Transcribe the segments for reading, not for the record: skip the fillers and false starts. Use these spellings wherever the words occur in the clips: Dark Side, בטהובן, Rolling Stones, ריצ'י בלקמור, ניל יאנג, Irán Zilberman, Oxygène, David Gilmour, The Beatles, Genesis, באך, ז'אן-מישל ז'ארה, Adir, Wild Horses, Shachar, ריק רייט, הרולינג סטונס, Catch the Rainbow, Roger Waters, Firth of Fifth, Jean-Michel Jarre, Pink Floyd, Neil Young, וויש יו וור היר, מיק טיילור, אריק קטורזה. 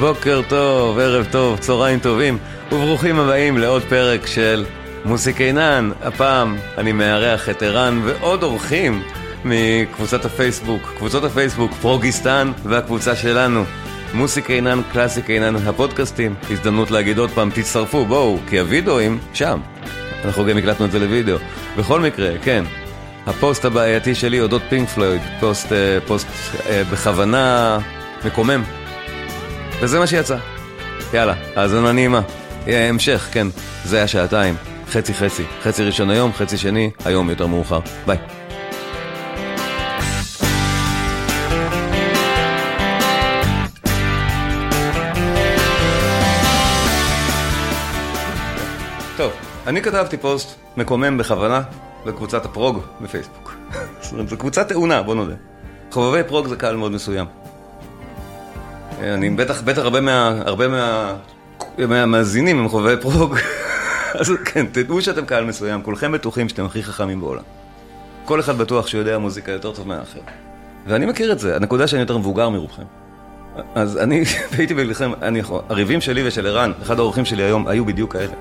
בוקר טוב, ערב טוב, צהריים טובים וברוכים הבאים לעוד פרק של מוסיקינן. הפעם אני מארח את ערן ועוד אורחים מקבוצת הפייסבוק, קבוצות הפייסבוק פרוגיסטן והקבוצה שלנו מוסיקינן, קלאסיקינן, הפודקאסטים. הזדמנות להגיד עוד פעם, תצטרפו, בואו, כי הוידאוים שם, אנחנו גם הקלטנו את זה לוידאו. בכל מקרה, כן, הפוסט הבעייתי שלי אודות פינק פלויד, פוסט בכוונה מקומם, וזה מה שיצא. יאללה, אז אני נעימה. יהיה המשך, כן. זה היה שעתיים. חצי. חצי ראשון היום, חצי שני, היום יותר מאוחר. ביי. טוב, אני כתבתי פוסט מקומם בכוונה בקבוצת הפרוג בפייסבוק. זו קבוצה תאונה, בוא נודה. חובבי פרוג זה קהל מאוד מסוים. אני בטח הרבה מהמאזינים הם חובבי פרוג. אז כן, תדעו שאתם קהל מסוים, כולכם בטוחים שאתם הכי חכמים בעולם. כל אחד בטוח שהוא יודע מוזיקה יותר טוב מהאחר. ואני מכיר את זה, הנקודה שאני יותר מבוגר מרובכם. אז אני הייתי בגללכם, הריבים שלי ושל ערן, אחד האורחים שלי היום, היו בדיוק כאלה.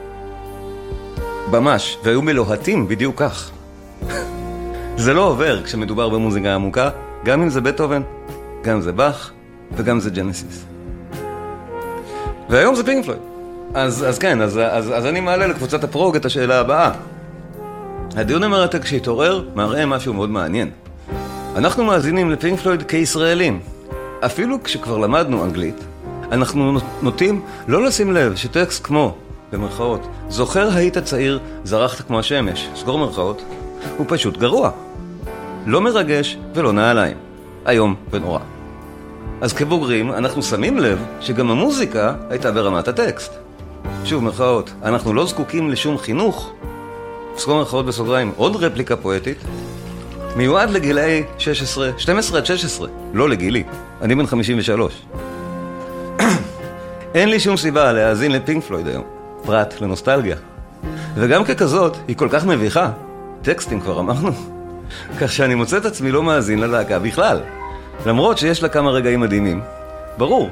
ממש, והיו מלוהטים בדיוק כך. זה לא עובר כשמדובר במוזיקה עמוקה, גם אם זה בטהובן, גם אם זה באך, וגם זה ג'נסיס. והיום זה פינק פלויד. אז כן, אז אני מעלה לקבוצת הפרוג את השאלה הבאה. הדיון המרתק שהתעורר מראה משהו מאוד מעניין. אנחנו מאזינים לפינק פלויד כישראלים. אפילו כשכבר למדנו אנגלית, אנחנו נוטים לא לשים לב שטקסט כמו, במרכאות, זוכר היית צעיר, זרחת כמו השמש, סגור מרכאות, הוא פשוט גרוע. לא מרגש ולא נעליים. היום ונורא. אז כבוגרים אנחנו שמים לב שגם המוזיקה הייתה ברמת הטקסט. שוב מרכאות, אנחנו לא זקוקים לשום חינוך, סגור מרכאות בסוגריים, עוד רפליקה פואטית, מיועד לגילאי 16, 12 עד 16, לא לגילי, אני בן 53. אין לי שום סיבה להאזין לפינק פלויד היום, פרט לנוסטלגיה. וגם ככזאת, היא כל כך מביכה, טקסטים כבר אמרנו, כך שאני מוצא את עצמי לא מאזין ללהקה בכלל. למרות שיש לה כמה רגעים מדהימים, ברור,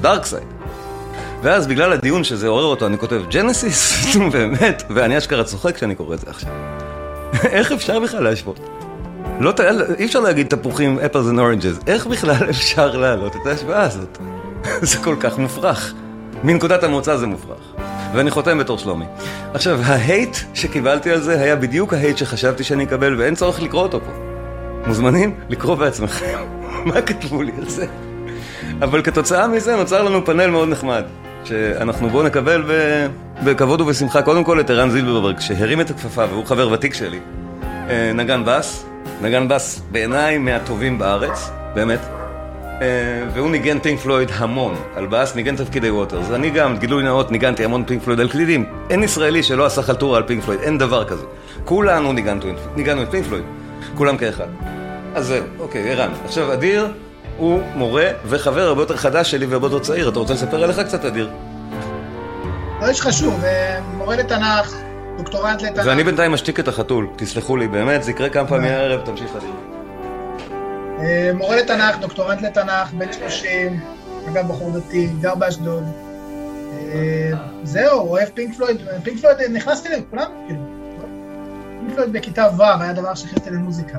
דארק סייד. ואז בגלל הדיון שזה עורר אותו, אני כותב ג'נסיס, באמת, ואני אשכרה צוחק כשאני קורא את זה עכשיו. איך אפשר בכלל להשוות? אי אפשר להגיד תפוחים, apples and oranges, איך בכלל אפשר להעלות את ההשוואה הזאת? זה כל כך מופרך. מנקודת המוצא זה מופרך. ואני חותם בתור שלומי. עכשיו, ההייט שקיבלתי על זה היה בדיוק ההייט שחשבתי שאני אקבל, ואין צורך לקרוא אותו פה. מוזמנים לקרוא בעצמכם מה כתבו לי על זה. אבל כתוצאה מזה נוצר לנו פאנל מאוד נחמד, שאנחנו בואו נקבל בכבוד ובשמחה קודם כל את ערן זילברברג, שהרים את הכפפה והוא חבר ותיק שלי. נגן בס בעיניי מהטובים בארץ, באמת. והוא ניגן פינק פלויד המון, על בס ניגן תפקידי ווטרס. אני גם, גילוי נאות, ניגנתי המון פינק פלויד על קלידים. אין ישראלי שלא עשה חלטורה על פינק פלויד, אין דבר כזה. כולנו ניגנו את פינק פלויד. כולם כאחד. אז זהו, אוקיי, ערן. עכשיו, אדיר הוא מורה וחבר הרבה יותר חדש שלי והרבה יותר צעיר. אתה רוצה לספר עליך קצת, אדיר? לא יש חשוב, מורה לתנ"ך, דוקטורנט לתנ"ך. ואני בינתיים משתיק את החתול, תסלחו לי, באמת, זה יקרה כמה פעמים הערב, תמשיך אדיר. מורה לתנ"ך, דוקטורנט לתנ"ך, בן 30, אגב בחור דתי, גר באשדוד. זהו, אוהב פינק פלויד. פינק פלויד, נכנסתי לכולם, כאילו. פינק פלויד בכיתה ו' היה דבר שחלתי למוזיקה,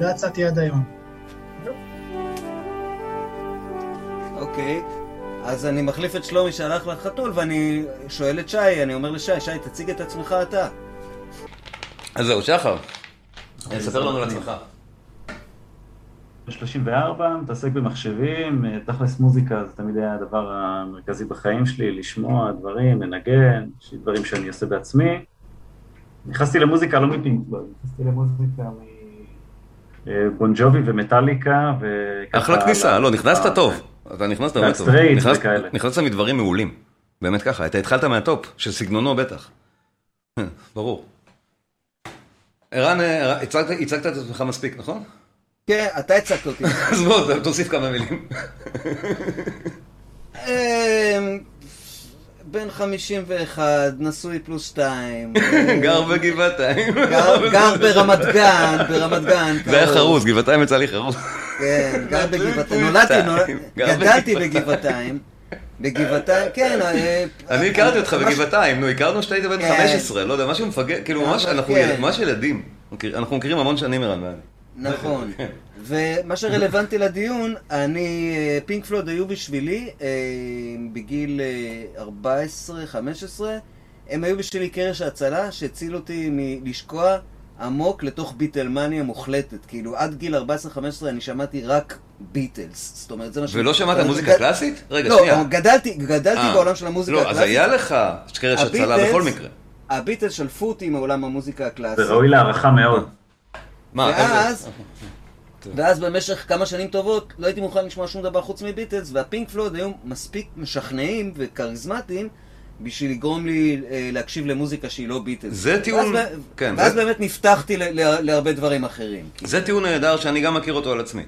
והצעתי עד היום. אוקיי, אז אני מחליף את שלומי שהלך לחתול, ואני שואל את שי, אני אומר לשי, שי, תציג את עצמך אתה. אז זהו, שחר, ספר לנו על עצמך. 34, מתעסק במחשבים, תכלס מוזיקה זה תמיד היה הדבר המרכזי בחיים שלי, לשמוע דברים, לנגן, דברים שאני עושה בעצמי. נכנסתי למוזיקה לא מפינק פלויד, נכנסתי למוזיקה מבונג'ובי ומטליקה וככה... אחלה כניסה, לא, נכנסת טוב, אתה נכנסת באמת טוב. נכנסת מדברים מעולים, באמת ככה, אתה התחלת מהטופ, של סגנונו בטח. ברור. ערן, הצגת את עצמך מספיק, נכון? כן, אתה הצגת אותי. אז בוא, תוסיף כמה מילים. בן 51, נשוי פלוס 2. גר בגבעתיים. גר ברמת גן, ברמת גן. זה היה חרוס, גבעתיים יצא לי חרוס. כן, גר בגבעתיים, גדלתי בגבעתיים. בגבעתיים, כן. אני הכרתי אותך בגבעתיים, נו, הכרנו שאתה היית בן 15, לא יודע, משהו מפגר, כאילו ממש, אנחנו ממש ילדים, אנחנו מכירים המון שנים איראן ואני. נכון, ומה שרלוונטי לדיון, אני, פינק פלויד היו בשבילי, בגיל 14-15, הם היו בשבילי קרש ההצלה שהציל אותי מלשקוע עמוק לתוך ביטלמניה מוחלטת, כאילו עד גיל 14-15 אני שמעתי רק ביטלס, זאת אומרת זה מה ש... ולא שמעת מוזיקה קלאסית? רגע, שנייה. לא, גדלתי בעולם של המוזיקה הקלאסית. לא, אז היה לך קרש הצלה בכל מקרה. הביטלס שלפו אותי מעולם המוזיקה הקלאסית. זה ראוי להערכה מאוד. ואז במשך כמה שנים טובות לא הייתי מוכן לשמוע שום דבר חוץ מביטלס, והפינק פלויד היו מספיק משכנעים וכריזמטיים בשביל לגרום לי להקשיב למוזיקה שהיא לא ביטלס. זה טיעון, כן. ואז באמת נפתחתי להרבה דברים אחרים. זה טיעון נהדר שאני גם מכיר אותו על עצמי.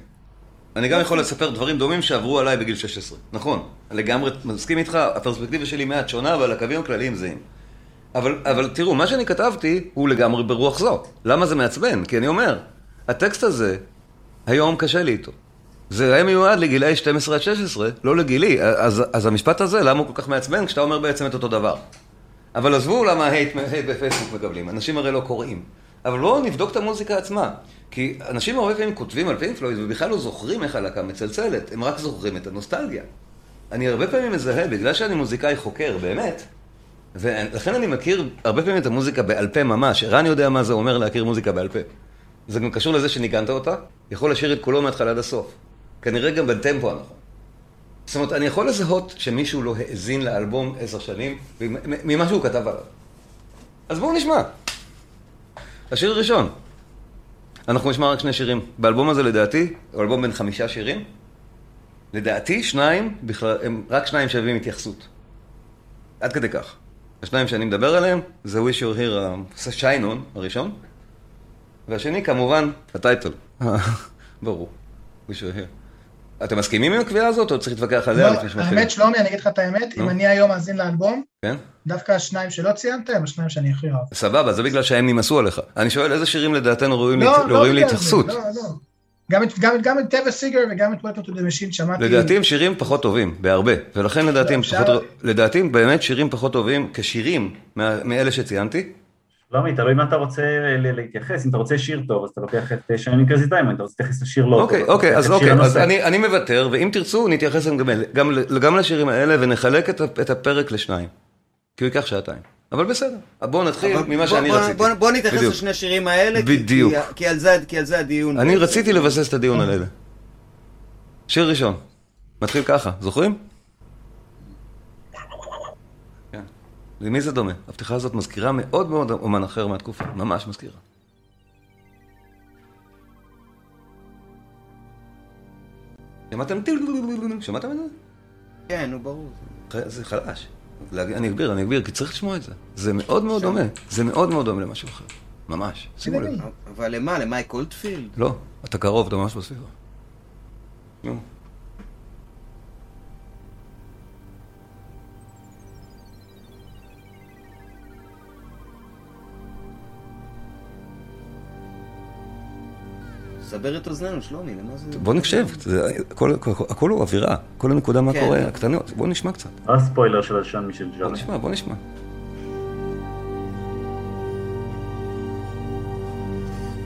אני גם יכול לספר דברים דומים שעברו עליי בגיל 16. נכון, לגמרי מסכים איתך, הפרספקטיבה שלי מעט שונה, אבל הקווים הכלליים זהים. אבל תראו, מה שאני כתבתי הוא לגמרי ברוח זו. למה זה מעצבן? כי אני אומר, הטקסט הזה היום קשה לי איתו. זה היה מיועד לגילאי 12 עד 16, לא לגילי. אז המשפט הזה, למה הוא כל כך מעצבן? כשאתה אומר בעצם את אותו דבר. אבל עזבו למה הייט בפייסבוק מקבלים. אנשים הרי לא קוראים. אבל לא נבדוק את המוזיקה עצמה. כי אנשים הרבה פעמים כותבים על פינק פלויד ובכלל לא זוכרים איך הלהקה מצלצלת. הם רק זוכרים את הנוסטלגיה. אני הרבה פעמים מזהה, בגלל שאני מוזיקאי חוקר, באמת, ולכן אני מכיר הרבה פעמים את המוזיקה בעל פה ממש. רן יודע מה זה אומר להכיר מוזיקה בעל פה. זה גם קשור לזה שניגנת אותה, יכול לשיר את כולו מהתחלה עד הסוף. כנראה גם בטמפו הנכון. זאת אומרת, אני יכול לזהות שמישהו לא האזין לאלבום 10 שנים, ממה שהוא כתב עליו. אז בואו נשמע. השיר הראשון. אנחנו נשמע רק 2 שירים. באלבום הזה לדעתי, הוא אלבום בין 5 שירים. לדעתי, 2, רק 2 שווים התייחסות. עד כדי כך. 2 שאני מדבר עליהם, זה Wish You Were Here, שיינון הראשון, והשני כמובן, הטייטל. ברור, Wish You Were Here. אתם מסכימים עם הקביעה הזאת או צריך להתווכח עליה? לא, האמת שלומי, אני אגיד לך את האמת, אם אני היום מאזין לאלבום, דווקא 2 שלא ציינתם, 2 שאני הכי אוהב. סבבה, זה בגלל שהם נמסו עליך. אני שואל, איזה שירים לדעתנו ראויים להתייחסות? לא. גם את טבע סיגר וגם את Welcome to the Machine שמעתי. לדעתי הם שירים פחות טובים, בהרבה. ולכן לדעתי הם באמת שירים פחות טובים כשירים מאלה שציינתי. לא, תלוי מה אתה רוצה להתייחס. אם אתה רוצה שיר טוב, אז אתה לוקח את שיינינג קרזי טיים, אם אתה רוצה להתייחס לשיר לא טוב. אוקיי, אז אני מוותר, ואם תרצו נתייחס גם לשירים האלה ונחלק את הפרק ל2, כי הוא ייקח 2. אבל בסדר, בואו נתחיל ממה שאני רציתי. בואו נתייחס ל2 שירים האלה, כי על זה הדיון. אני רציתי לבסס את הדיון על אלה. שיר ראשון, מתחיל ככה, זוכרים? כן. למי זה דומה? הפתיחה הזאת מזכירה מאוד מאוד אומן אחר מהתקופה, ממש מזכירה. שמעתם את זה? כן, הוא ברור. זה חלש. אני אגביר, כי צריך לשמוע את זה. זה מאוד מאוד דומה. זה מאוד מאוד דומה למשהו אחר. ממש. שימו לב. אבל למה? למאי קולדפילד? לא. אתה קרוב, אתה ממש בסביבה. נו. סבר את אוזננו, שלומי, למה זה... בוא נקשב, הכל הוא אווירה, כל הנקודה מה קורה, הקטנות, בוא נשמע קצת. הספוילר של ז'אן-מישל ז'ארה. בוא נשמע.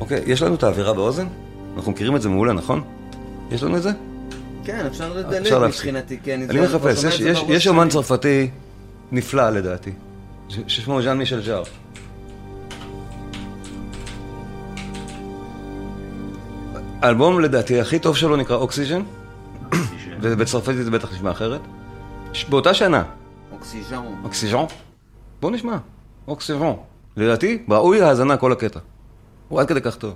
אוקיי, יש לנו את האווירה באוזן? אנחנו מכירים את זה מעולה, נכון? יש לנו את זה? כן, אפשר לדלג מבחינתי, כן. אני מחפש, יש אומן צרפתי נפלא לדעתי, ששמו ז'אן-מישל ז'ארה. האלבום לדעתי הכי טוב שלו נקרא אוקסיג'ן, ובצרפתית זה בטח נשמע אחרת. באותה שנה. אוקסיג'ן. בוא נשמע. אוקסיג'ן. לדעתי, ראוי ההזנה כל הקטע. הוא עד כדי כך טוב.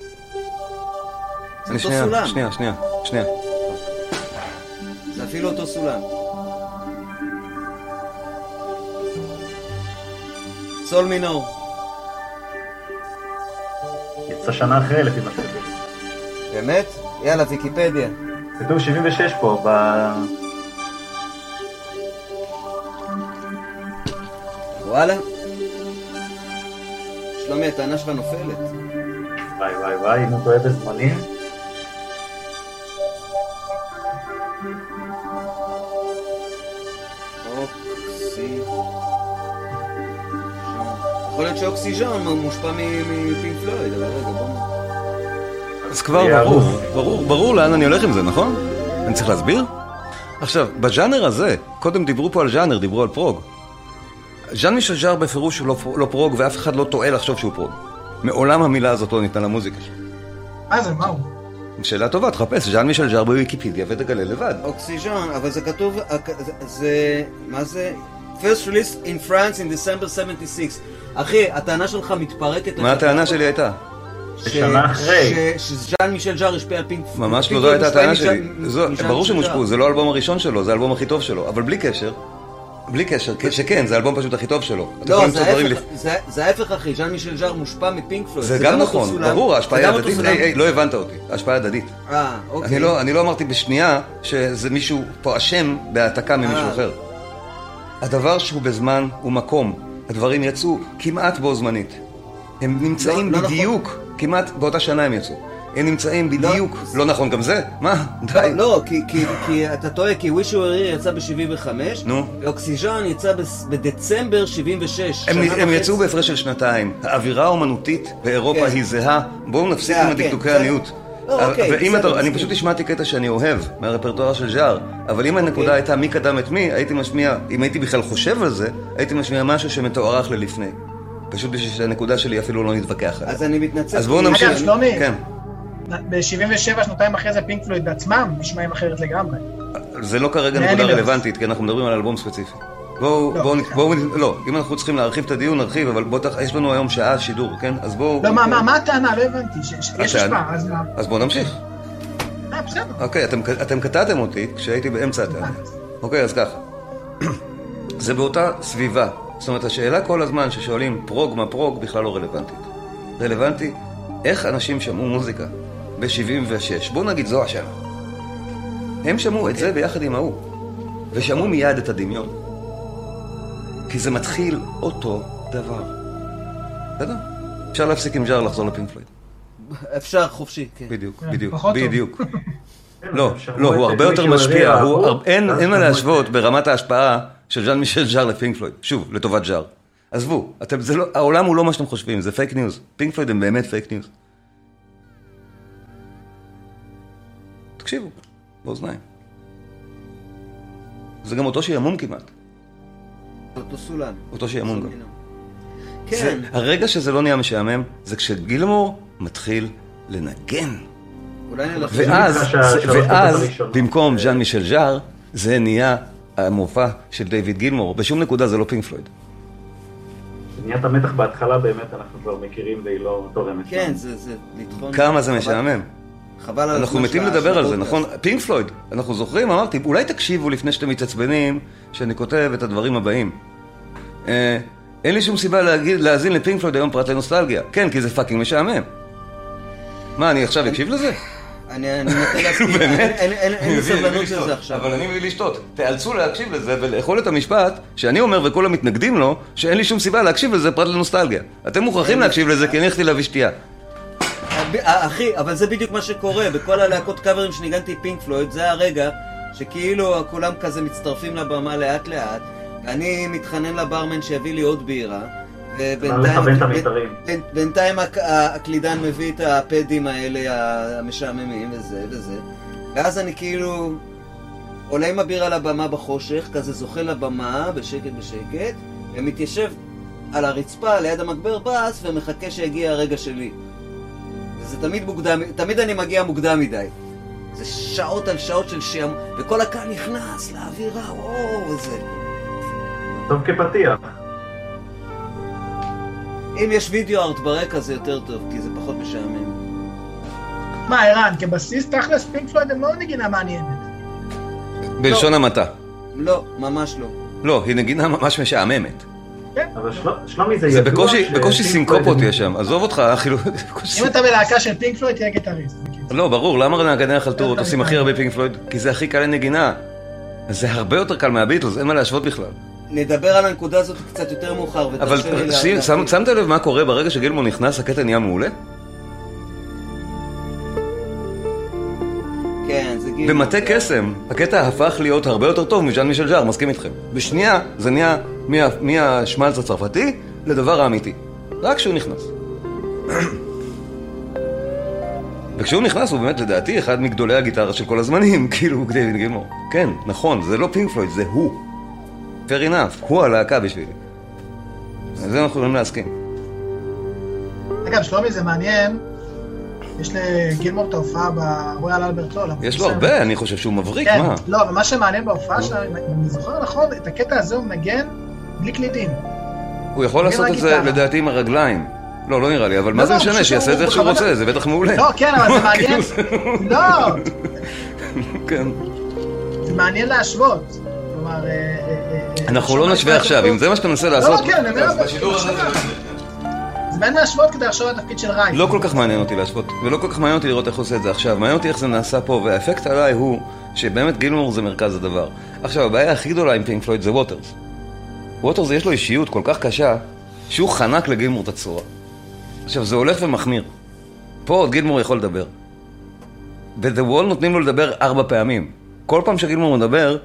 זה אותו סולם. שנייה. זה אפילו אותו סולם. סול מינור. יצא שנה אחרי לפי מה שתגיד. באמת? יאללה, ויקיפדיה. כתוב 76 פה, וואלה. שלומי, הטענה שלך נופלת. וואי, אם הוא טועה בזמנים. אוקסי. יכול להיות שאוקסיג'ן מושפע מפינק פלויד, אבל רגע, בואו. אז כבר ברור לאן אני הולך עם זה, נכון? אני צריך להסביר? עכשיו, בז'אנר הזה, קודם דיברו פה על ז'אנר, דיברו על פרוג. ז'אן-מישל ז'אר בפירוש הוא לא פרוג, ואף אחד לא טועה לחשוב שהוא פרוג. מעולם המילה הזאת לא ניתנה למוזיקה. מה זה, מה הוא? שאלה טובה, תחפש, ז'אן-מישל ז'אר בוויקיפדיה ותגלה לבד. אוקסיג'ן, אבל זה כתוב, זה, מה זה? First released in France in December 76. אחי, הטענה שלך מתפרקת. מה הטענה שלי הייתה? שנה אחרי. שז'אן מישל ז'אר השפיע על פינק פלויד. ממש לא, זו הייתה הטענה שלי. ברור שמושפעו, זה לא האלבום הראשון שלו, זה האלבום הכי טוב שלו. אבל בלי קשר, שכן, זה האלבום פשוט הכי טוב שלו. לא, זה ההפך אחי, ז'אן מישל ז'אר מושפע מפינק פלויד. זה גם נכון, ברור, ההשפעה הדדית, לא הבנת אותי, ההשפעה הדדית. אני לא אמרתי בשנייה שזה מישהו פה אשם בהעתקה ממישהו אחר. הדבר שהוא בזמן ומקום, הדברים יצאו כמעט בו זמנית. הם נמצאים בדיוק, כמעט באותה שנה הם יצאו. הם נמצאים בדיוק, לא נכון גם זה? מה? די. לא, כי אתה טועה, כי Wish You Were Here יצא ב-75, אוקסיג'ן יצא בדצמבר 76. הם יצאו בהפרש של שנתיים. האווירה האומנותית באירופה היא זהה. בואו נפסיק עם הדקדוקי עניות. אני פשוט השמעתי קטע שאני אוהב מהרפרטואר של ז'אר, אבל אם הנקודה הייתה מי קדם את מי, הייתי משמיע, אם הייתי בכלל חושב על זה, הייתי משמיע משהו שמתוארך ללפני. פשוט בשביל שהנקודה שלי אפילו לא נתווכח. אז אני מתנצל. אז בואו נמשיך. אגב, שלומי, ב-77 שנתיים אחרי זה פינק פלויד בעצמם נשמעים אחרת לגמרי. זה לא כרגע נקודה רלוונטית, כי אנחנו מדברים על אלבום ספציפי. בואו, לא, אם אנחנו צריכים להרחיב את הדיון, נרחיב, אבל יש לנו היום שעה שידור, כן? אז בואו... לא, מה הטענה? לא הבנתי. יש השפעה, אז מה? אז בואו נמשיך. בסדר. אוקיי, אתם קטעתם אותי כשהייתי באמצע הטענה. אוקיי, אז ככה. זה באותה סביבה. זאת אומרת, השאלה כל הזמן ששואלים פרוג מה פרוג בכלל לא רלוונטית. רלוונטי, איך אנשים שמעו מוזיקה ב-76? בואו נגיד זו השאלה. הם שמעו את זה ביחד עם ההוא, ושמעו מיד את הדמיון. כי זה מתחיל אותו דבר. בסדר? אפשר להפסיק עם ז'אר לחזור לפינק פלויד. אפשר חופשי, כן. בדיוק. לא, הוא הרבה יותר משפיע. אין מה להשוות ברמת ההשפעה של ז'אן מישל ז'אר לפינק פלויד, שוב, לטובת ז'אר. עזבו, העולם הוא לא מה שאתם חושבים, זה פייק ניוז. פינק פלויד הם באמת פייק ניוז. תקשיבו, באוזניים. זה גם אותו שימום כמעט. אותו סולן. אותו שימום גם. כן. הרגע שזה לא נהיה משעמם, זה כשגילמור מתחיל לנגן. ואז, במקום ז'אן מישל ז'אר, זה נהיה... המופע של דיוויד גילמור, בשום נקודה זה לא פינק פלויד. שניית המתח בהתחלה באמת אנחנו כבר מכירים והיא לא תורמת. כן, זה נתחון. כמה זה משעמם. חבל על... אנחנו מתים לדבר על זה, נכון? פינק פלויד, אנחנו זוכרים, אמרתי, אולי תקשיבו לפני שאתם מתעצבנים שאני כותב את הדברים הבאים. אין לי שום סיבה להאזין לפינק פלויד היום פרט לנוסטלגיה. כן, כי זה פאקינג משעמם. מה, אני עכשיו אקשיב לזה? אני נתן להסכים, אין סבלנות של זה עכשיו. אבל אני מביא לשתות, תיאלצו להקשיב לזה ולאכול את המשפט שאני אומר וכולם מתנגדים לו שאין לי שום סיבה להקשיב לזה פרט לנוסטלגיה. אתם מוכרחים להקשיב לזה כי אני הלכתי להביא שתייה. אחי, אבל זה בדיוק מה שקורה, בכל הלהקות קאברים שניגנתי פינק פלויד, זה הרגע שכאילו כולם כזה מצטרפים לבמה לאט לאט, אני מתחנן לברמן שיביא לי עוד בירה, ובינתיים הקלידן מביא את הפדים האלה המשעממים וזה ואז אני כאילו עולה עם הבירה לבמה בחושך, כזה זוכה לבמה בשקט ומתיישב על הרצפה ליד המגבר בס ומחכה שיגיע הרגע שלי. וזה תמיד מוקדם, תמיד אני מגיע מוקדם מדי, זה שעות על שעות של שיעמום וכל הקהל נכנס לאווירה, וואו, וזה טוב כפתיח. אם יש וידאו ארט ברקע זה יותר טוב, כי זה פחות משעמם. מה, ערן, כבסיס תכלס פינק פלויד הם לא נגינה מעניינת. בלשון המעטה. לא, ממש לא. לא, היא נגינה ממש משעממת. כן. אבל שלומי זה ידוע... זה בקושי סינקופות יש שם, עזוב אותך, כאילו... אם אתה בלהקה של פינק פלויד, תהיה גיטריסט. לא, ברור, למה נגני החלטורות עושים הכי הרבה פינק פלויד? כי זה הכי קל לנגינה. זה הרבה יותר קל מהביטלס, אין מה להשוות בכלל. נדבר על הנקודה הזאת קצת יותר מאוחר. אבל שמת לב מה קורה ברגע שגילמור נכנס, הקטע נהיה מעולה? במטה קסם, הקטע הפך להיות הרבה יותר טוב מז'אן מישל ז'אר, מסכים איתכם. בשנייה זה נהיה מהשמלץ הצרפתי לדבר האמיתי. רק כשהוא נכנס. וכשהוא נכנס הוא באמת לדעתי אחד מגדולי הגיטרה של כל הזמנים, כאילו דייוויד גילמור. כן, נכון, זה לא פינק פלויד, זה הוא. Fair enough, הוא הלהקה בשבילי. על זה אנחנו יכולים להסכים. אגב, שלומי, זה מעניין. יש לגילמור את ההופעה ברויאל אלברט הול. יש לו הרבה, אני חושב שהוא מבריק, מה? לא, אבל מה שמעניין בהופעה שלה, אני זוכר נכון, את הקטע הזה הוא מנגן בלי קלידים. הוא יכול לעשות את זה לדעתי עם הרגליים. לא, לא נראה לי, אבל מה זה משנה? שיעשה את זה איך שהוא רוצה, זה בטח מעולה. לא, כן, אבל זה מעניין. לא! כן. זה מעניין להשוות. כלומר... אנחנו לא נשווה עכשיו, אם זה מה שאתה מנסה לעשות... לא, כן, אני אומר... בשידור הזה זה לא נשווה. מעניין להשוות כדי לחשוב על התפקיד של ריים. לא כל כך מעניין אותי להשוות, ולא כל כך מעניין אותי לראות איך הוא עושה את זה עכשיו. מעניין אותי איך זה נעשה פה, והאפקט עליי הוא שבאמת גילמור זה מרכז הדבר. עכשיו, הבעיה הכי גדולה עם פינק פלויד זה ווטרס. ווטרס יש לו אישיות כל כך קשה, שהוא חנק לגילמור את הצורה. עכשיו, זה הולך ומחמיר. פה עוד גילמור יכול לדבר. ב-The Wall נותנים לו לדבר 4 פעמים. כל פעם שגילמור מדבר,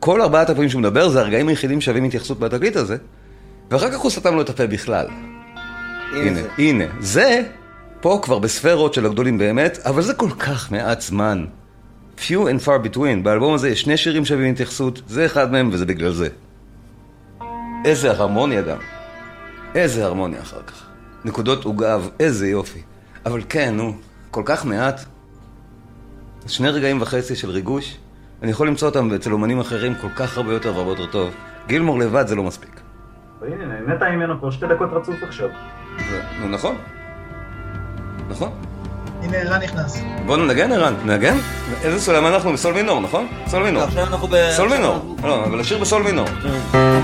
כל 4 פעמים שהוא מדבר, זה הרגעים היחידים שווים התייחסות בתקליט הזה, ואחר כך הוא סתם לו את הפה בכלל. הנה, זה פה כבר בספרות של הגדולים באמת, אבל זה כל כך מעט זמן. Few and far between. באלבום הזה יש 2 שירים שווים התייחסות, זה אחד מהם וזה בגלל זה. איזה הרמוניה גם. איזה הרמוניה אחר כך. נקודות וגאב, איזה יופי. אבל כן, נו, כל כך מעט. 2.5 רגעים של ריגוש, אני יכול למצוא אותם אצל אומנים אחרים כל כך הרבה יותר והרבה יותר טוב. גילמור לבד זה לא מספיק. הנה, נהנתה ממנו כבר 2 דקות רצוף עכשיו. נו, נכון. נכון. הנה, ערן נכנס. בוא ננגן, ערן. ננגן? איזה סולם אנחנו? בסול מינור, נכון? סול מינור. עכשיו אנחנו ב... סול מינור. לא, אבל השיר בסול מינור.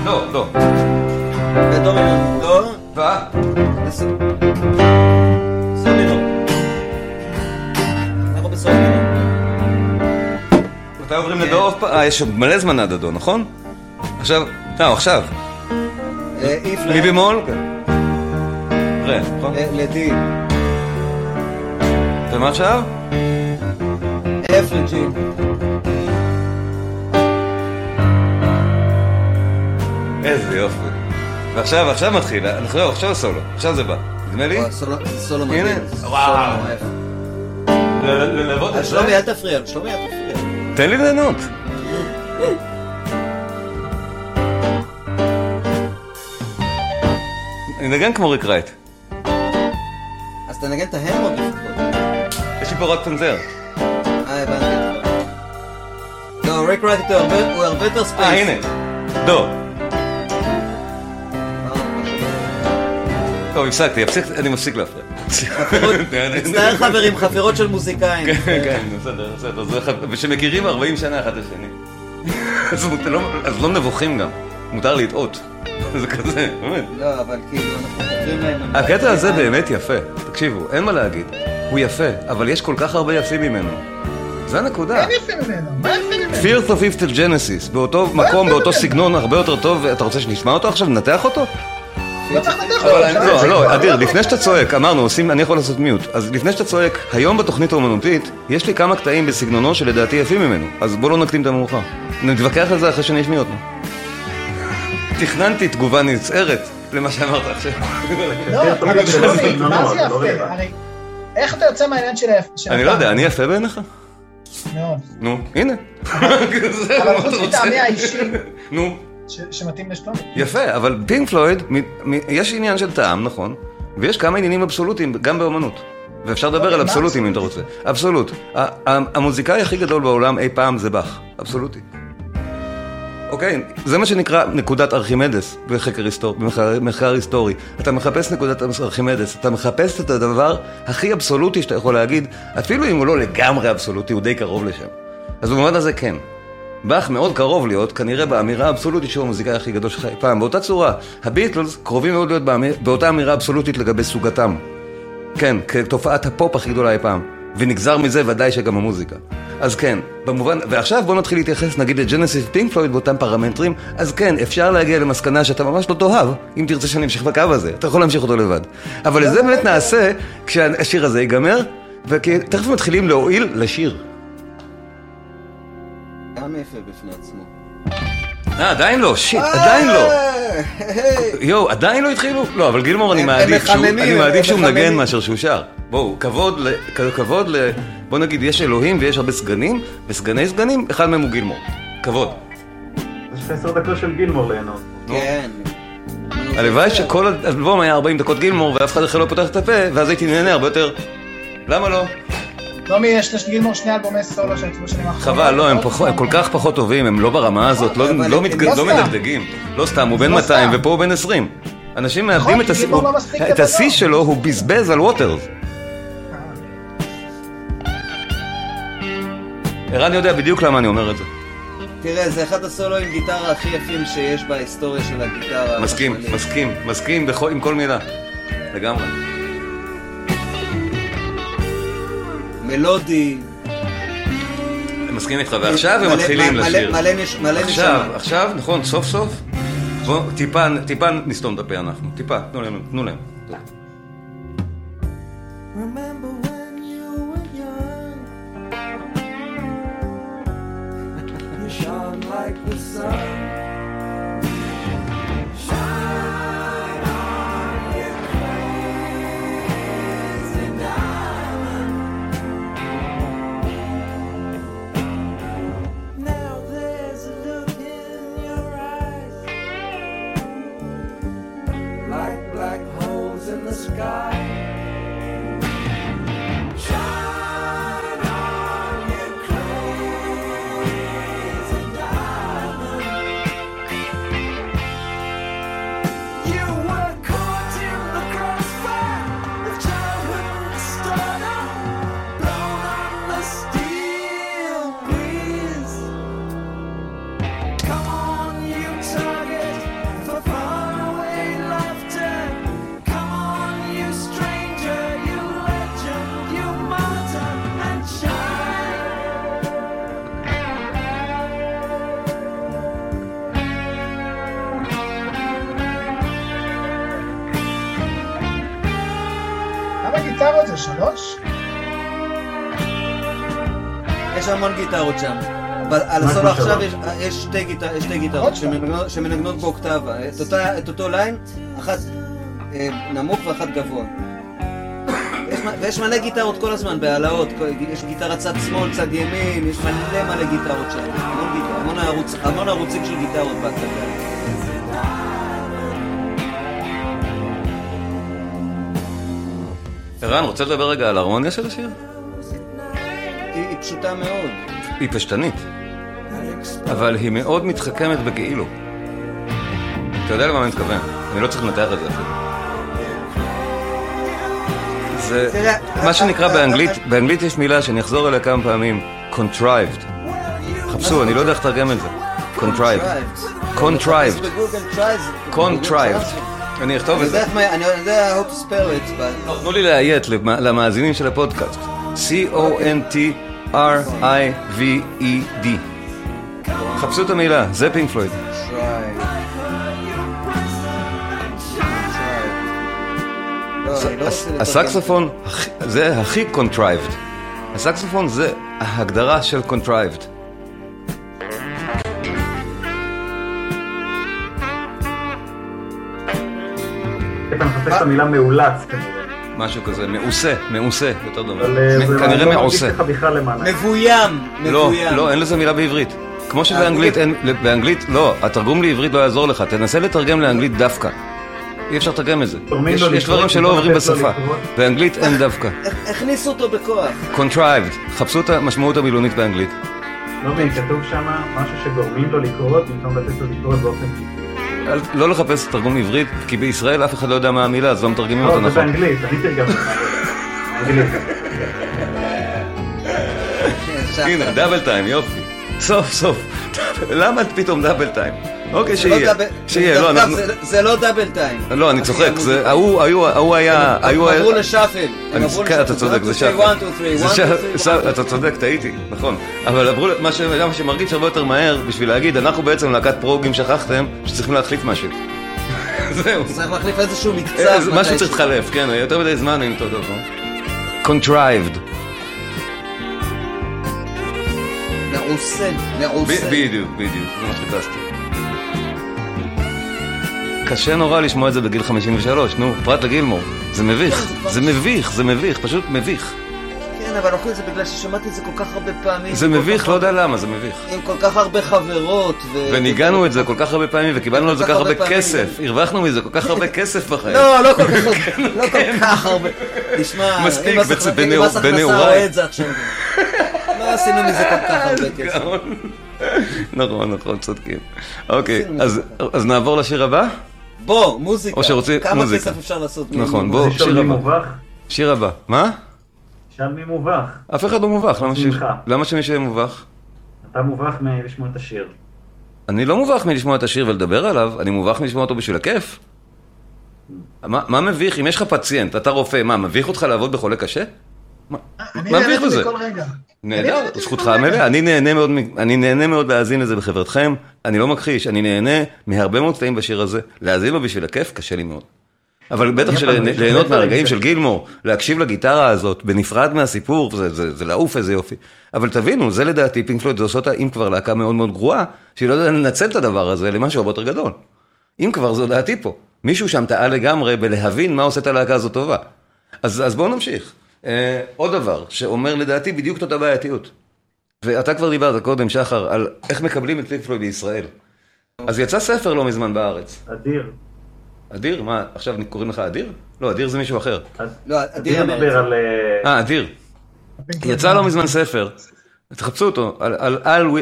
לא, לא. דו מינור. דו. ואה. סול מינור. אנחנו בסול מינור. מתי עוברים לדו אוף פעם? יש מלא זמן עד הדו, נכון? עכשיו... לא, עכשיו. מי במול? רה, נכון? לדי. ומה עכשיו? F ל-G. איזה יופי. ועכשיו מתחיל, עכשיו הסולו, עכשיו זה בא. נדמה לי? סולו מתחיל. הנה, וואו. ללוות את זה. שלומי, אל תפריע, שלומי, אל תפריע. תן לי ליהנות. נגן כמו ריק רייט. אז אתה נגן את ההרמוד לפחות. יש לי פה רק פנזר. הבנתי. לא, ריק רייט הוא הרבה יותר ספייס. הנה. דו. טוב, הפסקתי. אני מפסיק להפריע. מצטער חברים, חברות של מוזיקאים. כן, כן, בסדר. ושמכירים 40 שנה אחד לשני. אז לא נבוכים גם. מותר להתאות. זה כזה, באמת. לא, אבל כאילו, אנחנו חוקרים להם... הקטע הזה באמת יפה. תקשיבו, אין מה להגיד. הוא יפה, אבל יש כל כך הרבה יפים ממנו. זה הנקודה. אין יפים ממנו, מה יפים ממנו? Firth of Fifth של Genesis, באותו מקום, באותו סגנון הרבה יותר טוב, ואתה רוצה שנשמע אותו עכשיו, נתח אותו? לא צריך נתח אותו. לא, לא, אדיר, לפני שאתה צועק, אמרנו, אני יכול לעשות מיוט. אז לפני שאתה צועק, היום בתוכנית האומנותית, יש לי כמה קטעים בסגנונו שלדעתי יפים ממנו. אז בואו לא נקדים את המאוחר. נתווכח על זה אחרי שנשמיע אותו. תכננתי תגובה נצערת למה שאמרת עכשיו. לא, אבל שלומי, מה זה יפה? הרי, איך אתה יוצא מהעניין של היפה? אני לא יודע, אני יפה בעיניך? מאוד. נו, הנה. אבל חוץ מטעמי האישי, שמתאים לשלומי. יפה, אבל פינק פלויד, יש עניין של טעם, נכון? ויש כמה עניינים אבסולוטיים, גם באמנות. ואפשר לדבר על אבסולוטים אם אתה רוצה. אבסולוט. המוזיקאי הכי גדול בעולם אי פעם זה באך. אבסולוטי. אוקיי, זה מה שנקרא נקודת ארכימדס במחקר היסטורי. אתה מחפש נקודת ארכימדס, אתה מחפש את הדבר הכי אבסולוטי שאתה יכול להגיד, אפילו אם הוא לא לגמרי אבסולוטי, הוא די קרוב לשם. אז במובן הזה כן. באך מאוד קרוב להיות, כנראה באמירה האבסולוטית שהוא המוזיקאי הכי גדול שלך אי פעם. באותה צורה, הביטלס קרובים מאוד להיות באותה אמירה אבסולוטית לגבי סוגתם. כן, כתופעת הפופ הכי גדולה אי פעם. ונגזר מזה ודאי שגם המוזיקה. אז כן, במובן, ועכשיו בוא נתחיל להתייחס, נגיד לג'נסיס פינק פלויד באותם פרמטרים, אז כן, אפשר להגיע למסקנה שאתה ממש לא תאהב, אם תרצה שאני אמשיך בקו הזה, אתה יכול להמשיך אותו לבד. אבל זה באמת נעשה כשהשיר הזה ייגמר, ותכף מתחילים להועיל לשיר. גם יפה בפני עצמו. עדיין לא, שיט, עדיין לא. יואו, עדיין לא התחילו? לא, אבל גילמור אני מעדיף שהוא מנגן מאשר שהוא שר. בואו, כבוד ל... בוא נגיד, יש אלוהים ויש הרבה סגנים, וסגני סגנים, אחד מהם הוא גילמור. כבוד. יש 10 דקות של גילמור ליהנות. כן. הלוואי שכל אלבום היה 40 דקות גילמור, ואף אחד אחרי לא פותח את הפה, ואז הייתי נהנה הרבה יותר. למה לא? נומי, יש לגילמור שני אלבומי סולו של 2 שנים אחרונות. חבל, לא, הם כל כך פחות טובים, הם לא ברמה הזאת, לא מדגדגים. לא סתם, הוא בין 200 ופה הוא בין 20. אנשים מאבדים את השיא שלו, הוא בזבז על ווטרס. אירן יודע בדיוק למה אני אומר את זה. תראה, זה אחד הסולו עם גיטרה הכי יפים שיש בהיסטוריה של הגיטרה. מסכים עם כל מילה. לגמרי. מלודי. מסכים איתך, ועכשיו הם מתחילים לשיר. מלא נשמע. עכשיו, נכון, סוף סוף. טיפה נסתום דפי אנחנו. טיפה, תנו להם. Like the sun גיטרות שם. על הסולו עכשיו יש שתי גיטרות שמנגנות באוקטבה. את אותו ליין, אחת נמוך ואחת גבוה. ויש מלא גיטרות כל הזמן, בהעלאות. יש גיטרה צד שמאל, צד ימין, יש מלא גיטרות שם. המון ערוצים של גיטרות באוקטבה. אירן, רוצה לדבר רגע על ההרמוניה של השיר? היא פשוטה מאוד. היא פשטנית. אבל היא מאוד מתחכמת בכאילו. אתה יודע למה אני מתכוון? אני לא צריך לנתח את זה אפילו. זה מה שנקרא באנגלית, באנגלית יש מילה שאני אחזור אליה כמה פעמים, contrived. חפשו, אני לא יודע איך תרגם את זה. contrived. אני אכתוב את זה. אני יודע how to spell it. תנו לי להיית למאזינים של הפודקאסט. contrived. חפשו את המילה, זה פינק פלויד. הסקסופון זה הכי contrived. הסקסופון זה ההגדרה של contrived. אתה מחפש את המילה מאולץ כנראה. משהו כזה, מעושה, יותר דומה. כנראה מעושה. מבוים. לא, אין לזה מילה בעברית. כמו שבאנגלית, לא, התרגום לעברית לא יעזור לך. תנסה לתרגם לאנגלית דווקא. אי אפשר לתרגם את זה. יש דברים שלא עוברים בשפה. באנגלית אין דווקא. הכניסו אותו בכוח. contrived. חפשו את המשמעות המילונית באנגלית. לא מי, כתוב שם משהו שגורמים לו לקרות, במקום לתת לו לקרות באופן קיצוני. לא לחפש תרגום עברית, כי בישראל אף אחד לא יודע מה המילה, אז לא מתרגמים אותה נכון. זה באנגלית, אני תרגמת. הנה, דאבל טיים, יופי. סוף, סוף. למה את פתאום דאבל טיים? אוקיי, שיהיה. זה לא דאבל טיים. לא, אני צוחק. ההוא היה... הם עברו לשאפל. אתה צודק, זה שאפל. אתה צודק, טעיתי, נכון. אבל עברו מה שמרגיש הרבה יותר מהר בשביל להגיד, אנחנו בעצם להקת פרוגים שכחתם שצריכים להחליף משהו. זהו. צריך להחליף איזשהו מקצב. משהו צריך להתחלף, כן. יותר מדי זמן, אין אותו דבר. contrived. מעוסל, מעוסל. בדיוק, בדיוק, זה מה שחיפשתי. קשה נורא לשמוע את זה בגיל 53, נו, פרט לגילמור. זה מביך, זה מביך, זה מביך, פשוט מביך. כן, אבל אנחנו את זה בגלל ששמעתי את זה כל כך הרבה פעמים. זה מביך, לא יודע למה, זה מביך. עם כל כך הרבה חברות. וניגענו את זה כל כך הרבה פעמים, וקיבלנו את זה כל כך הרבה כסף. הרווחנו מזה כל כך הרבה כסף בחיים. לא, לא כל כך הרבה. נשמע, אם מס הכנסה רואה את זה עכשיו. לא עשינו מזה כל כך הרבה כסף. נכון, נכון, צודקים. אוקיי, אז נעבור לשיר הבא? בוא, מוזיקה. כמה כסף אפשר לעשות? נכון, בוא, שיר הבא. שיר הבא. מה? שם מי מובח? אף אחד לא מובח, למה שמי שיהיה מובח? אתה מובח מלשמוע את השיר. אני לא מובח מלשמוע את השיר ולדבר עליו, אני מובח מלשמוע אותו בשביל הכיף. מה מביך? אם יש לך פציינט, אתה רופא, מה, מביך אותך לעבוד בחולה קשה? מה מביך בזה? נהדר, זכותך המלאה, אני נהנה מאוד להאזין לזה בחברתכם, אני לא מכחיש, אני נהנה מהרבה מאוד קטעים בשיר הזה, להאזין לו בשביל הכיף קשה לי מאוד. אבל בטח שליהנות מהרגעים של גילמור, להקשיב לגיטרה הזאת, בנפרד מהסיפור, זה לעוף איזה יופי. אבל תבינו, זה לדעתי, פינק פלויד, זה עושה אותה, אם כבר להקה מאוד מאוד גרועה, שהיא לא יודעת לנצל את הדבר הזה למשהו הרבה יותר גדול. אם כבר, זו דעתי פה. מישהו שם טעה לגמרי בלהבין מה עושה את הלהקה הזאת טובה. אז בואו נמשיך. עוד דבר שאומר לדעתי בדיוק אותה בעייתיות. ואתה כבר דיברת קודם, שחר, על איך מקבלים את פינק פלויד בישראל. אז יצא ספר לא מזמן בארץ. אדיר. אדיר? מה, עכשיו קוראים לך אדיר? לא, אדיר זה מישהו אחר. לא, אדיר מדבר על... אדיר. יצא לו מזמן ספר, תחפשו אותו,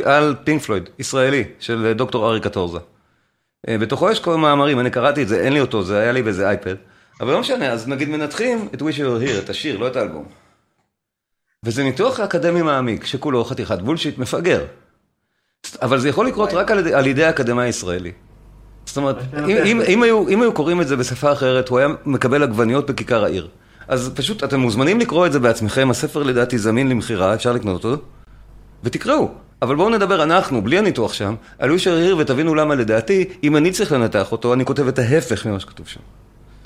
על פינק פלויד, ישראלי, של דוקטור אריק קטורזה. בתוכו יש כל מאמרים, אני קראתי את זה, אין לי אותו, זה היה לי באיזה אייפד, אבל לא משנה, אז נגיד מנתחים את Wish You Were Here, את השיר, לא את האלבום. וזה ניתוח אקדמי מעמיק, שכולו חתיכת בולשיט מפגר. אבל זה יכול לקרות רק על ידי האקדמיה הישראלית. זאת אומרת, אם היו קוראים את זה בשפה אחרת, הוא היה מקבל עגבניות בכיכר העיר. אז פשוט, אתם מוזמנים לקרוא את זה בעצמכם, הספר לדעתי זמין למחירה, אפשר לקנות אותו, ותקראו. אבל בואו נדבר אנחנו, בלי הניתוח שם, על Wish You Were Here, ותבינו למה לדעתי, אם אני צריך לנתח אותו, אני כותב את ההפך ממה שכתוב שם.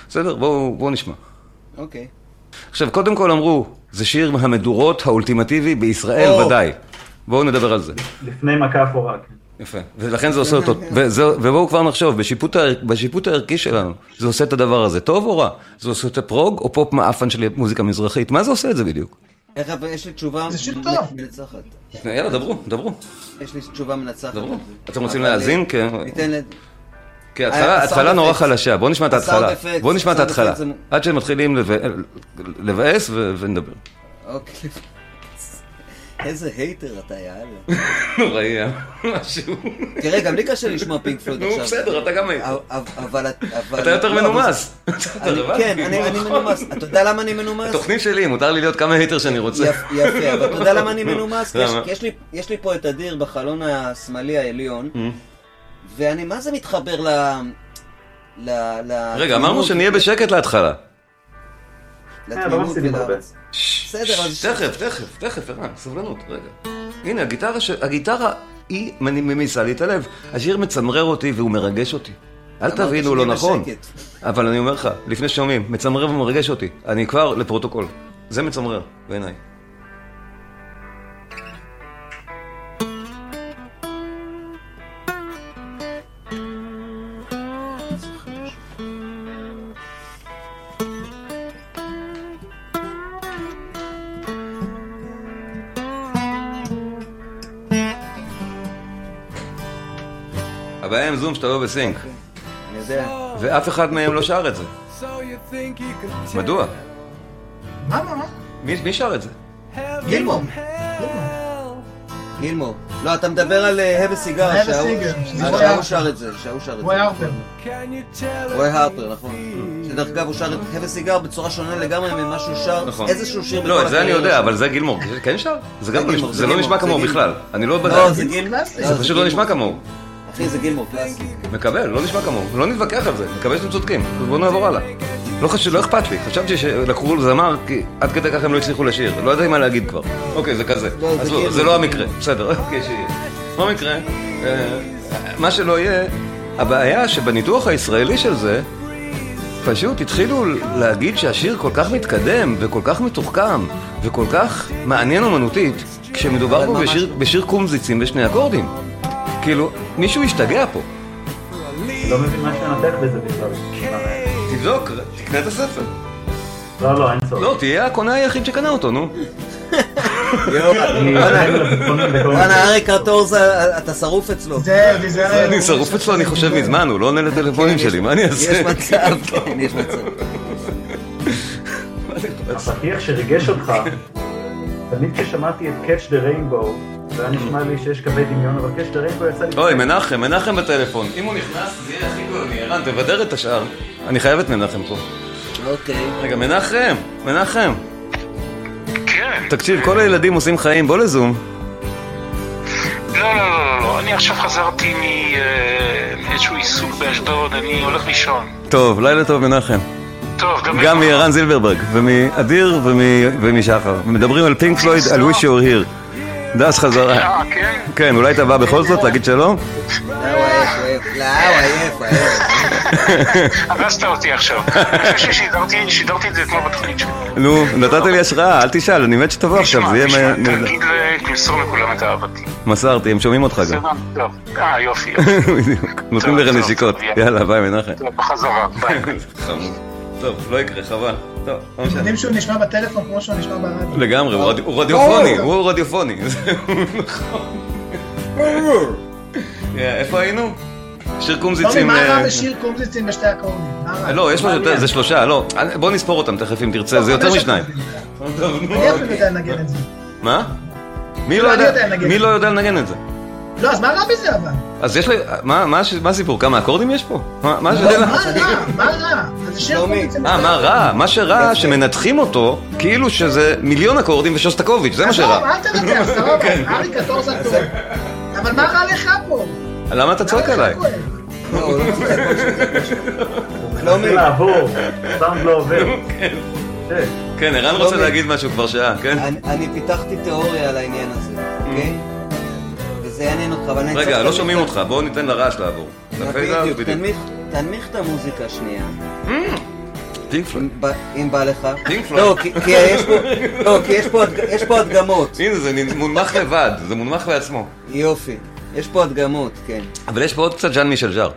בסדר? בואו נשמע. אוקיי. עכשיו, קודם כל אמרו, זה שיר המדורות האולטימטיבי בישראל ודאי. בואו נדבר על זה. לפני מכה אפורה, כן. יפה, ולכן זה עושה אותו, ובואו כבר נחשוב, בשיפוט הערכי שלנו, זה עושה את הדבר הזה, טוב או רע? זה עושה את הפרוג או פופ מאפן של מוזיקה מזרחית? מה זה עושה את זה בדיוק? איך, יש לי תשובה מנצחת. יאללה, דברו. יש לי תשובה מנצחת. אתם רוצים להאזין? כן, התחלה נורא חלשה, בואו נשמע את ההתחלה. עד שהם מתחילים לבאס ונדבר. אוקיי. איזה הייטר אתה, יאללה. נוראי, משהו. תראה, גם לי קשה לשמוע פינק פלויד עכשיו. נו, בסדר, אתה גם הייטר. אתה יותר מנומס. כן, אני מנומס. אתה יודע למה אני מנומס? התוכנית שלי, מותר לי להיות כמה הייטר שאני רוצה. יפה, אבל אתה יודע למה אני מנומס? יש לי פה את אדיר בחלון השמאלי העליון, ואני, מה זה מתחבר רגע, אמרנו שנהיה בשקט להתחלה. תכף, ערן, סבלנות, רגע. הנה, הגיטרה היא ממיסה לי את הלב. השיר מצמרר אותי והוא מרגש אותי. אל תבינו, לא נכון. אבל אני אומר לך, לפני שומעים, מצמרר ומרגש אותי. אני כבר לפרוטוקול. זה מצמרר, בעיניי. הבעיה עם זום שאתה לא בסינק. אני יודע. ואף אחד מהם לא שר את זה. מדוע? מה? מי שר את זה? גילמור. גילמור. לא, אתה מדבר על Have a Cigar, שהוא שר את זה. הוא היה הרפר. הוא היה הרפר, נכון. שדרך אגב הוא שר את Have a Cigar בצורה שונה לגמרי ממה שהוא שר. איזשהו שיר בכל הכלל. לא, את זה אני יודע, אבל זה גילמור. כן שר? זה לא נשמע כמוהו בכלל. אני לא בדעת. לא, זה גילמור. זה פשוט לא נשמע כמוהו. אחי, זה גילמור קלאסי. מקבל, לא נשמע כמוהו, לא נתווכח על זה, מקבל שאתם צודקים, בואו נעבור הלאה. לא אכפת לי, חשבתי שלקחו לזמר, כי עד כדי כך הם לא הצליחו לשיר, לא יודעים מה להגיד כבר. אוקיי, זה כזה, אז לא, זה לא המקרה, בסדר, אוקיי, שיהיה. לא המקרה, מה שלא יהיה, הבעיה שבניתוח הישראלי של זה, פשוט התחילו להגיד שהשיר כל כך מתקדם, וכל כך מתוחכם, וכל כך מעניין אומנותית, כשמדובר פה בשיר קומזיצים ושני אקורדים, כאילו, מישהו השתגע פה. לא מבין מה שנתך בזה בכלל. תבדוק, תקנה את הספר. לא, לא, אין סוף. לא, תהיה הקונה היחיד שקנה אותו, נו. אנה, אריק קרטורזה, אתה שרוף אצלו. אני שרוף אצלו, אני חושב מזמן, הוא לא עונה לטלפונים שלי, מה אני אעשה? יש מצב, כן, יש מצב. הפתיח שריגש אותך, תמיד כששמעתי את Catch the Rainbow, והיה נשמע לי שיש קווי דמיון, אבל Catch the Rainbow יצא לי... אוי, מנחם, מנחם בטלפון. אם הוא נכנס, זה יהיה הכי גולני. ערן, תבדר את השאר. אני חייב את מנחם פה. אוקיי. רגע, מנחם, מנחם. כן. תקשיב, כל הילדים עושים חיים, בוא לזום. לא, לא, לא, אני עכשיו חזרתי מאיזשהו עיסוק באשדוד, אני הולך לישון. טוב, לילה טוב, מנחם. גם מאירן זילברברג, ומאדיר ומשחר. מדברים על פינק פלויד, על Wish You Were Here. דס חזרה. כן, אולי אתה בא בכל זאת להגיד שלום? לא, עייף. הרסת אותי עכשיו. אני חושב ששידרתי את זה אתמול בתוכנית שלי. נו, נתת לי השראה, אל תשאל, אני מת שתבוא עכשיו. תשמע, תגיד למסור לכולם את אהבתי. מסרתי, הם שומעים אותך גם. טוב, יופי. נותנים לך נשיקות. יאללה, ביי מנחם. טוב, בחזרה, ביי. טוב, לא יקרה, חבל. טוב, לא משנה. יודעים שהוא נשמע בטלפון כמו שהוא נשמע ברדיו. לגמרי, הוא רדיופוני, הוא רדיופוני. נכון. איפה היינו? שיר קומזיצים... מה רע בשיר קומזיצים בשתי אקורדים? לא, יש משהו, זה שלושה, לא. בוא נספור אותם תכף אם תרצה, זה יותר משניים. אני אפילו יודע לנגן את זה. מה? מי לא יודע לנגן את זה? לא, אז מה רע בזה אבל? אז יש לי... מה הסיפור? כמה אקורדים יש פה? מה רע? מה רע? זה שיר קומזיצים. מה רע? מה שרע שמנתחים אותו כאילו שזה מיליון אקורדים ושוסטקוביץ', זה מה שרע. לא, אל תרצה, סבבה, אריק התור זה טוב. אבל מה רע לך פה? למה אתה צועק עליי? לא, הוא לא צועק. זה לעבור, סאונד לא עובר. כן, ערן רוצה להגיד משהו כבר שעה, כן? אני פיתחתי תיאוריה על העניין הזה, אוקיי? זה יעניין אותך, אבל אני... רגע, לא שומעים אותך, בואו ניתן לרעש לעבור. בדיוק, תנמיך את המוזיקה שנייה. פינק פלויד. אם בא לך. פינק פלויד. לא, כי יש פה הדגמות. הנה, זה מונמך לבד, זה מונמך לעצמו. יופי, יש פה הדגמות, כן. אבל יש פה עוד קצת ז'אן מישל ז'אר.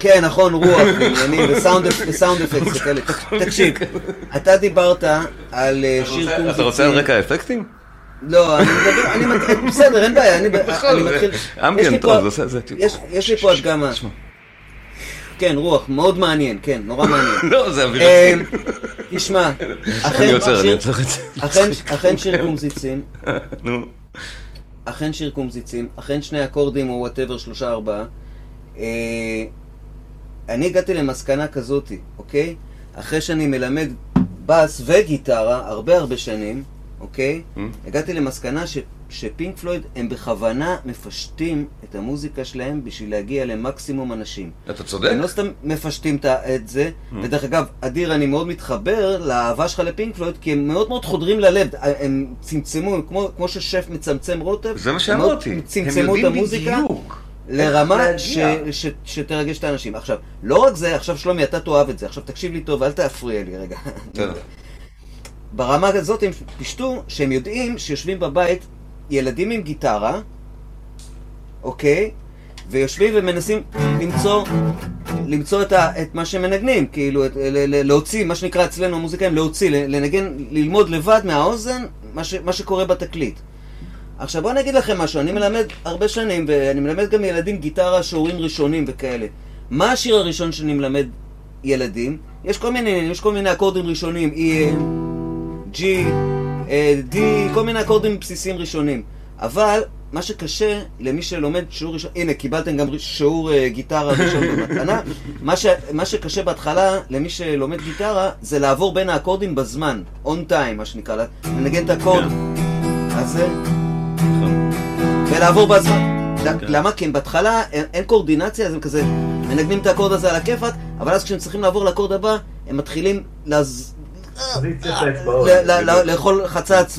כן, נכון, רוח, אני בסאונד אפקט, סתכלת. תקשיב, אתה דיברת על שיר קומזיצים... אתה רוצה על רקע האפקטים? לא, אני מדבר, בסדר, אין בעיה, אני מתחיל... אמגן טוב, זה... יש לי פה הדגמה. כן, רוח, מאוד מעניין, כן, נורא מעניין. לא, זה אווירתי. תשמע, אכן שיר קומזיצים, אכן שני אקורדים או וואטאבר, 3-4, אני הגעתי למסקנה כזאת, אוקיי? אחרי שאני מלמד בס וגיטרה הרבה שנים, אוקיי? הגעתי למסקנה שפינק פלויד הם בכוונה מפשטים את המוזיקה שלהם בשביל להגיע למקסימום אנשים. אתה צודק? הם לא סתם מפשטים את זה, ודרך אגב, אדיר, אני מאוד מתחבר לאהבה שלך לפינק פלויד, כי הם מאוד מאוד חודרים ללב, הם צמצמו, כמו ששף מצמצם רוטב, זה מה שאמרתי, הם צמצמו את המוזיקה לרמה שתרגש את האנשים. עכשיו, לא רק זה, עכשיו שלומי, אתה תאהב את זה, עכשיו תקשיב לי טוב, אל תפריע לי רגע. תודה. ברמה הזאת הם פשטו שהם יודעים שיושבים בבית ילדים עם גיטרה, אוקיי? ויושבים ומנסים למצוא את מה שמנגנים, כאילו להוציא, מה שנקרא אצלנו המוזיקאים, להוציא, לנגן, ללמוד לבד מהאוזן מה שקורה בתקליט. עכשיו בואו אני אגיד לכם משהו, אני מלמד הרבה שנים ואני מלמד גם ילדים גיטרה, שיעורים ראשונים וכאלה. מה השיר הראשון שאני מלמד ילדים? יש כל מיני, אקורדים ראשונים, G, D, כל מיני אקורדים בסיסיים ראשונים. אבל מה שקשה למי שלומד שיעור ראשון, הנה קיבלתם גם שיעור גיטרה ראשון במתנה, מה שקשה בהתחלה למי שלומד גיטרה זה לעבור בין האקורדים בזמן, on time מה שנקרא, לנגן את האקורד הזה ולעבור בזמן. למה? כי בהתחלה אין קורדינציה, אז הם כזה מנגנים את האקורד הזה על הכיפק, אבל אז כשהם צריכים לעבור לאקורד הבא הם מתחילים לאכול חצץ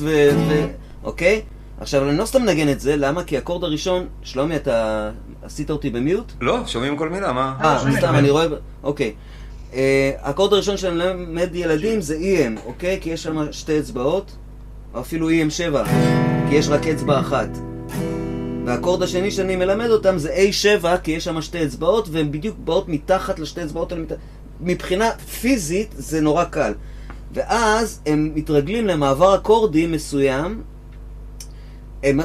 אוקיי? עכשיו אני לא סתם נגן את זה, למה? כי האקורד הראשון, שלומי, אתה עשית אותי במיוט? לא, שומעים כל מילה, מה? סתם, אני רואה... אוקיי. האקורד הראשון שאני מלמד ילדים זה EM, אוקיי? כי יש שם שתי אצבעות, אפילו EM7. כי יש רק אצבע אחת. והאקורד השני שאני מלמד אותם זה A7, כי יש שם שתי אצבעות, והן בדיוק באות מתחת לשתי אצבעות. מבחינה פיזית זה נורא קל. ואז הם מתרגלים למעבר אקורדים מסוים, הם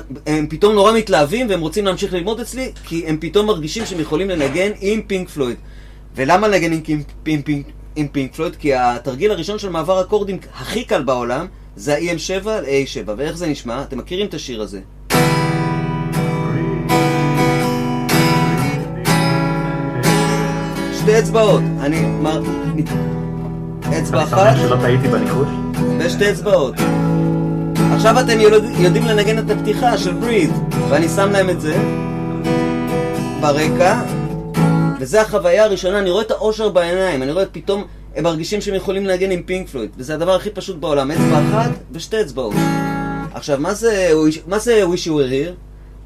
פתאום נורא מתלהבים והם רוצים להמשיך ללמוד אצלי, כי הם פתאום מרגישים שהם יכולים לנגן עם פינק פלויד. ולמה לנגן עם פינק פלויד? כי התרגיל הראשון של מעבר אקורדים הכי קל בעולם זה ה-EM7 ל-A7. ואיך זה נשמע? אתם מכירים את השיר הזה? שתי אצבעות. אני... אצבע אחת. אני שמח שלא טעיתי בניחוש. ושתי אצבעות. עכשיו אתם יודעים לנגן את הפתיחה של בריד, ואני שם להם את זה ברקע, וזה החוויה הראשונה. אני רואה את האושר בעיניים, אני רואה את פתאום הם מרגישים שהם יכולים לנגן עם פינק פלויד, וזה הדבר הכי פשוט בעולם, אצבע אחת ושתי אצבעות. עכשיו, מה זה Wish You Were Here?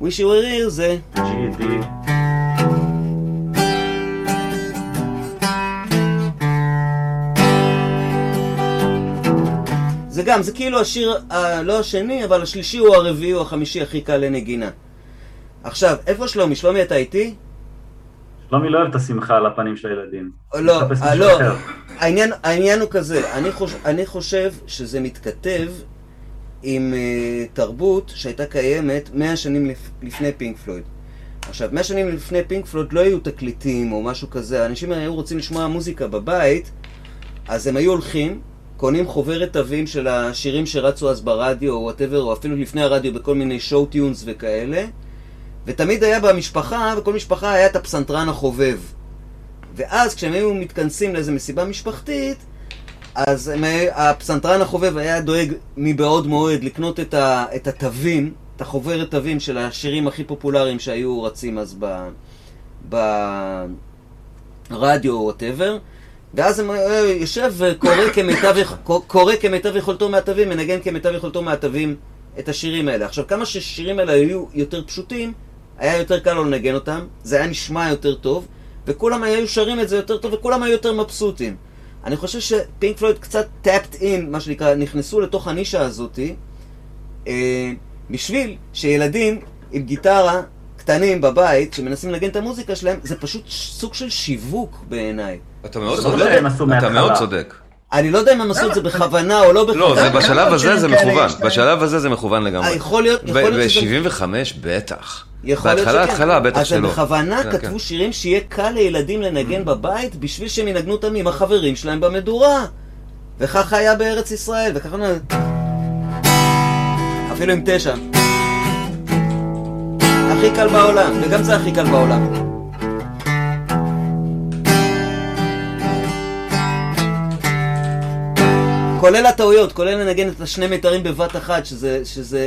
Wish You Were Here זה... זה גם, זה כאילו השיר, לא השני, אבל השלישי הוא הרביעי או החמישי הכי קל לנגינה. עכשיו, איפה שלומי? שלומי, אתה איתי? שלומי לא אוהב את השמחה על הפנים של הילדים. לא, לא. העניין הוא כזה, אני חושב שזה מתכתב עם תרבות שהייתה קיימת 100 שנים לפני פינק פלויד. עכשיו, 100 שנים לפני פינק פלויד לא היו תקליטים או משהו כזה. האנשים היו רוצים לשמוע מוזיקה בבית, אז הם היו הולכים, קונים חוברת תווים של השירים שרצו אז ברדיו או whatever, או אפילו לפני הרדיו בכל מיני שואו טיונס וכאלה, ותמיד היה במשפחה, וכל משפחה היה את הפסנתרן החובב. ואז כשהם היו מתכנסים לאיזו מסיבה משפחתית, אז הפסנתרן החובב היה דואג מבעוד מועד לקנות את התווים, את החוברת תווים של השירים הכי פופולריים שהיו רצים אז ברדיו או whatever, ואז הוא יושב וקורא כמיטב יכולתו מהתווים, מנגן כמיטב יכולתו מהתווים את השירים האלה. עכשיו, כמה ששירים האלה היו יותר פשוטים, היה יותר קל לו לנגן אותם, זה היה נשמע יותר טוב, וכולם היו שרים את זה יותר טוב, וכולם היו יותר מבסוטים. אני חושב שפינק פלויד קצת tapped in, מה שנקרא, נכנסו לתוך הנישה הזאת, בשביל שילדים עם גיטרה קטנים בבית, שמנסים לנגן את המוזיקה שלהם, זה פשוט סוג של שיווק בעיניי. אתה מאוד צודק. אני לא יודע אם הם עשו את זה בכוונה או לא בכוונה. לא, בשלב הזה זה מכוון. בשלב הזה זה מכוון לגמרי. יכול להיות... ב-75 בטח. בהתחלה בטח שלא. אז הם בכוונה כתבו שירים שיהיה קל לילדים לנגן בבית, בשביל שהם ינגנו אותם עם החברים שלהם במדורה. וכך היה בארץ ישראל, וככה... אפילו עם 9. הכי קל בעולם, וגם זה הכי קל בעולם. כולל הטעויות, כולל לנגן את השני מיתרים בבת אחת,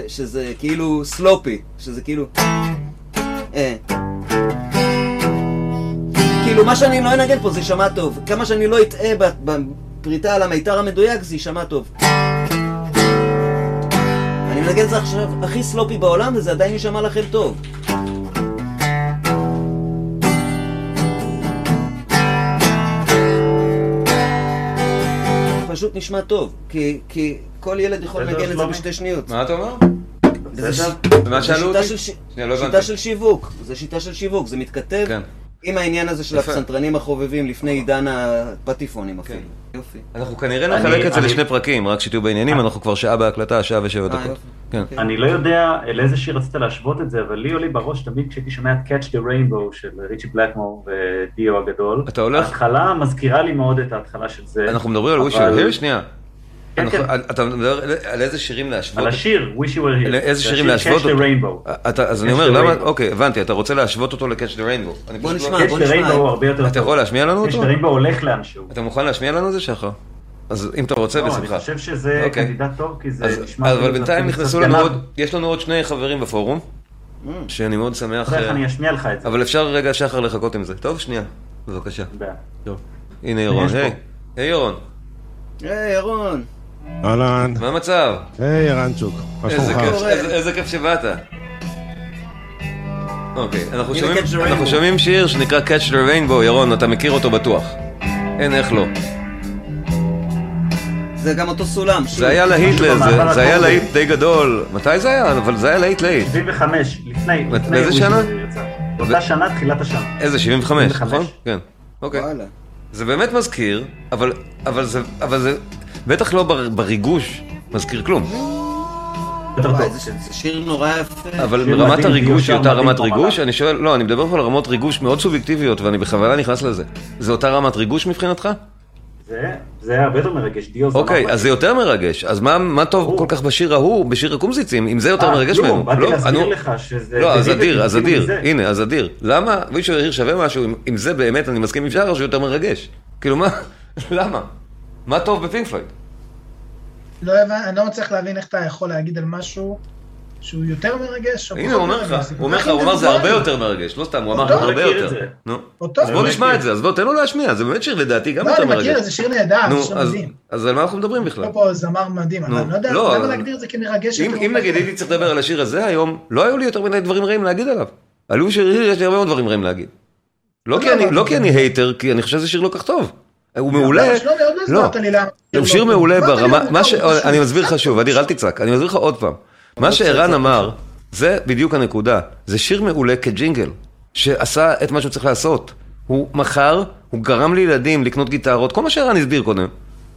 שזה כאילו סלופי, שזה כאילו... כאילו מה שאני לא אנגן פה זה יישמע טוב, כמה שאני לא אטעה בפריטה על המיתר המדויק זה יישמע טוב. אני מנגן את זה עכשיו הכי סלופי בעולם וזה עדיין יישמע לכם טוב. פשוט נשמע טוב, כי כל ילד יכול לנגן את זה בשתי שניות. מה אתה אומר? זה שיטה של שיווק, זה שיטה של שיווק, זה מתכתב עם העניין הזה של הפסנתרנים החובבים לפני עידן הפטיפונים אפילו. יופי. אנחנו כנראה נחלק את זה לשני פרקים, רק שתהיו בעניינים, אנחנו כבר שעה בהקלטה, שעה ושבע דקות. אני לא יודע לאיזה שיר רצית להשוות את זה, אבל לי עולה בראש תמיד כשהייתי שומע את Catch the Rainbow של ריצ'י בלקמור ודיו הגדול. אתה הולך? ההתחלה מזכירה לי מאוד את ההתחלה של זה. אנחנו מדברים על Wish You Were Here, שנייה. אתה מדבר על איזה שירים להשוות? על השיר, Wish You Were Here. לאיזה שירים להשוות אותו? Catch the Rainbow. אז אני אומר, למה? אוקיי, הבנתי, אתה רוצה להשוות אותו ל-Catch the Rainbow. בוא נשמע, Catch the Rainbow הוא הרבה יותר טוב. אתה יכול להשמיע לנו אותו? Catch the Rainbow הולך לאנשהו. אתה מוכן להשמיע לנו זה, שחר? אז אם אתה רוצה, בשמחה. אני חושב שזה קדידה טוב, כי זה נשמע... אבל בינתיים נכנסו לנו עוד... יש לנו עוד שני חברים בפורום, שאני מאוד שמח... איך אני אשמיע לך את זה? אבל אפשר רגע שחר לחכות עם זה. טוב, שנייה. בבקשה. טוב. הנה ירון. היי ירון. היי ירון. אהלן. מה המצב? היי ירנצ'וק. איזה כיף שבאת. אוקיי, אנחנו שומעים שיר שנקרא Catch the Rainbow, ירון, אתה מכיר אותו בטוח. אין איך לא. זה גם אותו סולם. זה היה להיט, זה היה להיט די גדול. מתי זה היה? אבל זה היה להיט. 75, לפני. באיזה שנה? באותה שנה, תחילת השנה. איזה, 75, נכון? כן. אוקיי. זה באמת מזכיר, אבל זה בטח לא בריגוש מזכיר כלום. זה שיר נורא יפה, אבל רמת הריגוש היא אותה רמת ריגוש? אני שואל, לא, אני מדבר פה על רמות ריגוש מאוד סובייקטיביות ואני בכוונה נכנס לזה. זה אותה רמת ריגוש מבחינתך? זה היה הרבה יותר מרגש. אוקיי, אז זה יותר מרגש, אז מה טוב כל כך בשיר ההוא, בשיר הקומזיצים, אם זה יותר מרגש ממנו? באתי להסביר לך שזה... לא, אז אדיר, אז אדיר, הנה, אז אדיר. למה? ויש שיר שווה משהו, אם זה באמת, אני מסכים עם שחר, שהוא יותר מרגש. כאילו מה? למה? מה טוב בפינק פלויד? אני לא מצליח להבין איך אתה יכול להגיד על משהו שהוא יותר מרגש. הנה, הוא אומר לך, הוא אמר זה הרבה יותר מרגש, לא סתם, הוא אמר הרבה יותר. אז בוא נשמע את זה, אז בוא תן לו להשמיע, זה באמת שיר לדעתי גם יותר מרגש. לא, אני מכיר, זה שיר נהדר, זה שיר מדהים. אז על מה אנחנו מדברים בכלל? לא פה, זה אמר מדהים, אני לא יודע, למה להגדיר את זה כמרגש? אם נגיד הייתי צריך לדבר על השיר הזה היום, לא היו לי יותר מדי דברים רעים להגיד עליו. עלו שיר, יש לי הרבה מאוד דברים רעים להגיד. לא כי אני הייטר, כי אני חושב שזה שיר לא כך טוב. הוא מעולה, לא, הוא שיר מעולה ברמה, אני מסביר לך שוב, אדיר אל תצעק, אני מסביר לך עוד פעם, מה שערן אמר, זה בדיוק הנקודה, זה שיר מעולה כג'ינגל, שעשה את מה שהוא צריך לעשות, הוא מחר, הוא גרם לילדים לקנות גיטרות, כל מה שערן הסביר קודם,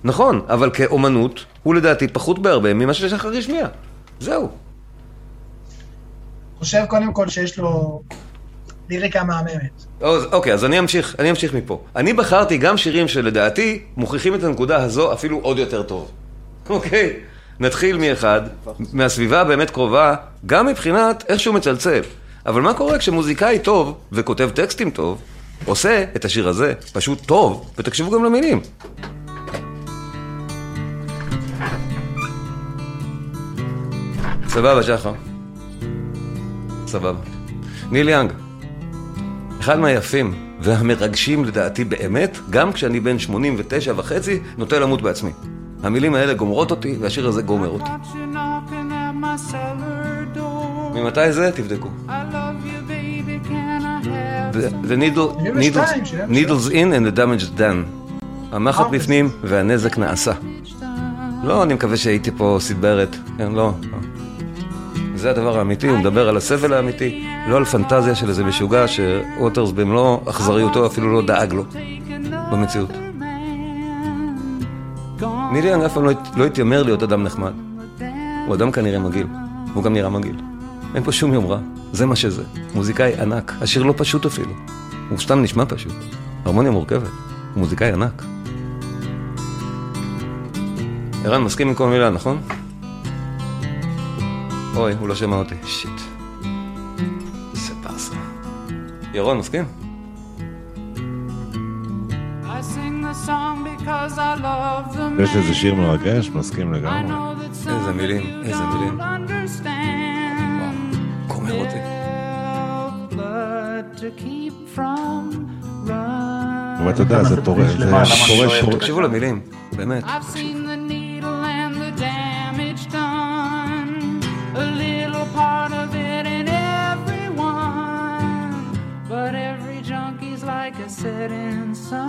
נכון, אבל כאומנות, הוא לדעתי פחות בהרבה ממה ששחר ישמיע, זהו. חושב קודם כל שיש לו... ליריקה מהממת. אוקיי, אז אני אמשיך מפה. אני בחרתי גם שירים שלדעתי מוכיחים את הנקודה הזו אפילו עוד יותר טוב. אוקיי, נתחיל מאחד, מהסביבה באמת קרובה, גם מבחינת איכשהו מצלצל. אבל מה קורה כשמוזיקאי טוב וכותב טקסטים טוב, עושה את השיר הזה פשוט טוב, ותקשיבו גם למילים. סבבה, שחר. סבבה. ניל יאנג. אחד מהיפים והמרגשים לדעתי באמת, גם כשאני בן 89 וחצי, נוטה למות בעצמי. המילים האלה גומרות אותי, והשיר הזה גומר אותי. ממתי זה? תבדקו. The needles in and the damage is done. המחט בפנים והנזק נעשה. לא, אני מקווה שהייתי פה סידברת. כן, לא. זה הדבר האמיתי, הוא מדבר על הסבל האמיתי, לא על פנטזיה של איזה משוגע שווטרס במלוא אכזריותו אפילו לא דאג לו במציאות. ניל יאנג אף פעם לא התיימר להיות אדם נחמד. הוא אדם כנראה מגעיל, והוא גם נראה מגעיל. אין פה שום יומרה, זה מה שזה. מוזיקאי ענק, השיר לא פשוט אפילו. הוא סתם נשמע פשוט. הרמוניה מורכבת, הוא מוזיקאי ענק. ערן מסכים עם כל מילה, נכון? אוי, הוא לא שמע אותי. שיט. זה פרסה. ירון, מסכים? יש איזה שיר מרגש, מסכים לגמרי. איזה מילים, איזה מילים. קומר אותי. אבל אתה יודע, זה תורש. תקשיבו למילים, באמת. setting sun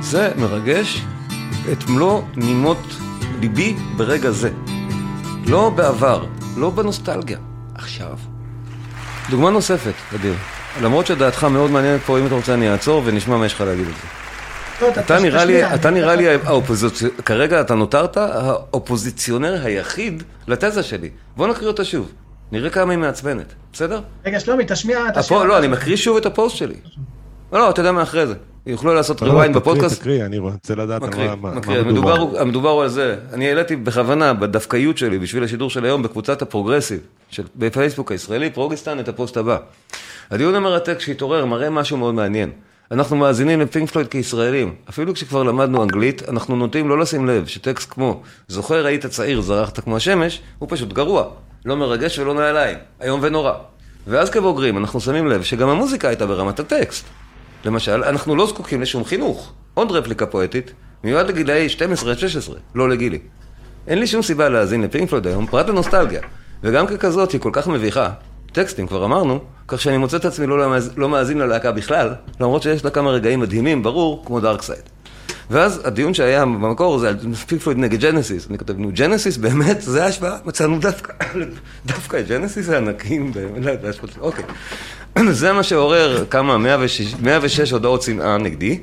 זה מרגש את מלוא נימות ליבי ברגע זה, לא בעבר, לא בנוסטלגיה, עכשיו. דוגמה נוספת, אדיר, למרות שדעתך מאוד מעניינת פה, אם אתה רוצה אני אעצור ונשמע מה יש לך להגיד על זה. אתה נראה לי כרגע אתה נותרת האופוזיציונר היחיד לתזה שלי. בוא נקריא אותה שוב. נראה כמה היא מעצבנת. בסדר? רגע, שלומי, תשמיע את השיר. לא, אני מקריא שוב את הפוסט שלי. לא, אתה יודע מה אחרי זה. יוכלו לעשות רוויין בפודקאסט. תקריא, אני רוצה לדעת מה מדובר. המדובר על זה. אני העליתי בכוונה בדווקאיות שלי, בשביל השידור של היום, בקבוצת הפרוגרסיב, בפייסבוק הישראלי, פרוגיסטן, את הפוסט הבא. הדיון המרתק שהתעורר מראה משהו מאוד מעניין. אנחנו מאזינים לפינק פלויד כישראלים. אפילו כשכבר למדנו אנגלית, אנחנו נוטים לא לשים לב שטקסט כמו "זוכר היית צעיר, זרחת כמו השמש", הוא פשוט גרוע, לא מרגש ולא נעליים, היום ונורא. ואז כבוגרים אנחנו שמים לב שגם המוזיקה הייתה ברמת הטקסט. למשל, אנחנו לא זקוקים לשום חינוך. עוד רפליקה פואטית, מיועד לגילאי 12-16, לא לגילי. אין לי שום סיבה להאזין לפינק פלויד היום, פרט לנוסטלגיה. וגם ככזאת היא כל כך מביכה, טקסטים, כבר אמרנו, כך שאני מוצא את עצמי לא מאזין ללהקה בכלל, למרות שיש לה כמה רגעים מדהימים, ברור, כמו דארק סייד. ואז הדיון שהיה במקור זה על פינק פלויד נגד ג'נסיס. אני כתבנו, ג'נסיס באמת, זה ההשפעה, מצאנו דווקא ג'נסיס הענקים, באמת, להשפעה, אוקיי. זה מה שעורר כמה 106 הודעות שנאה נגדי,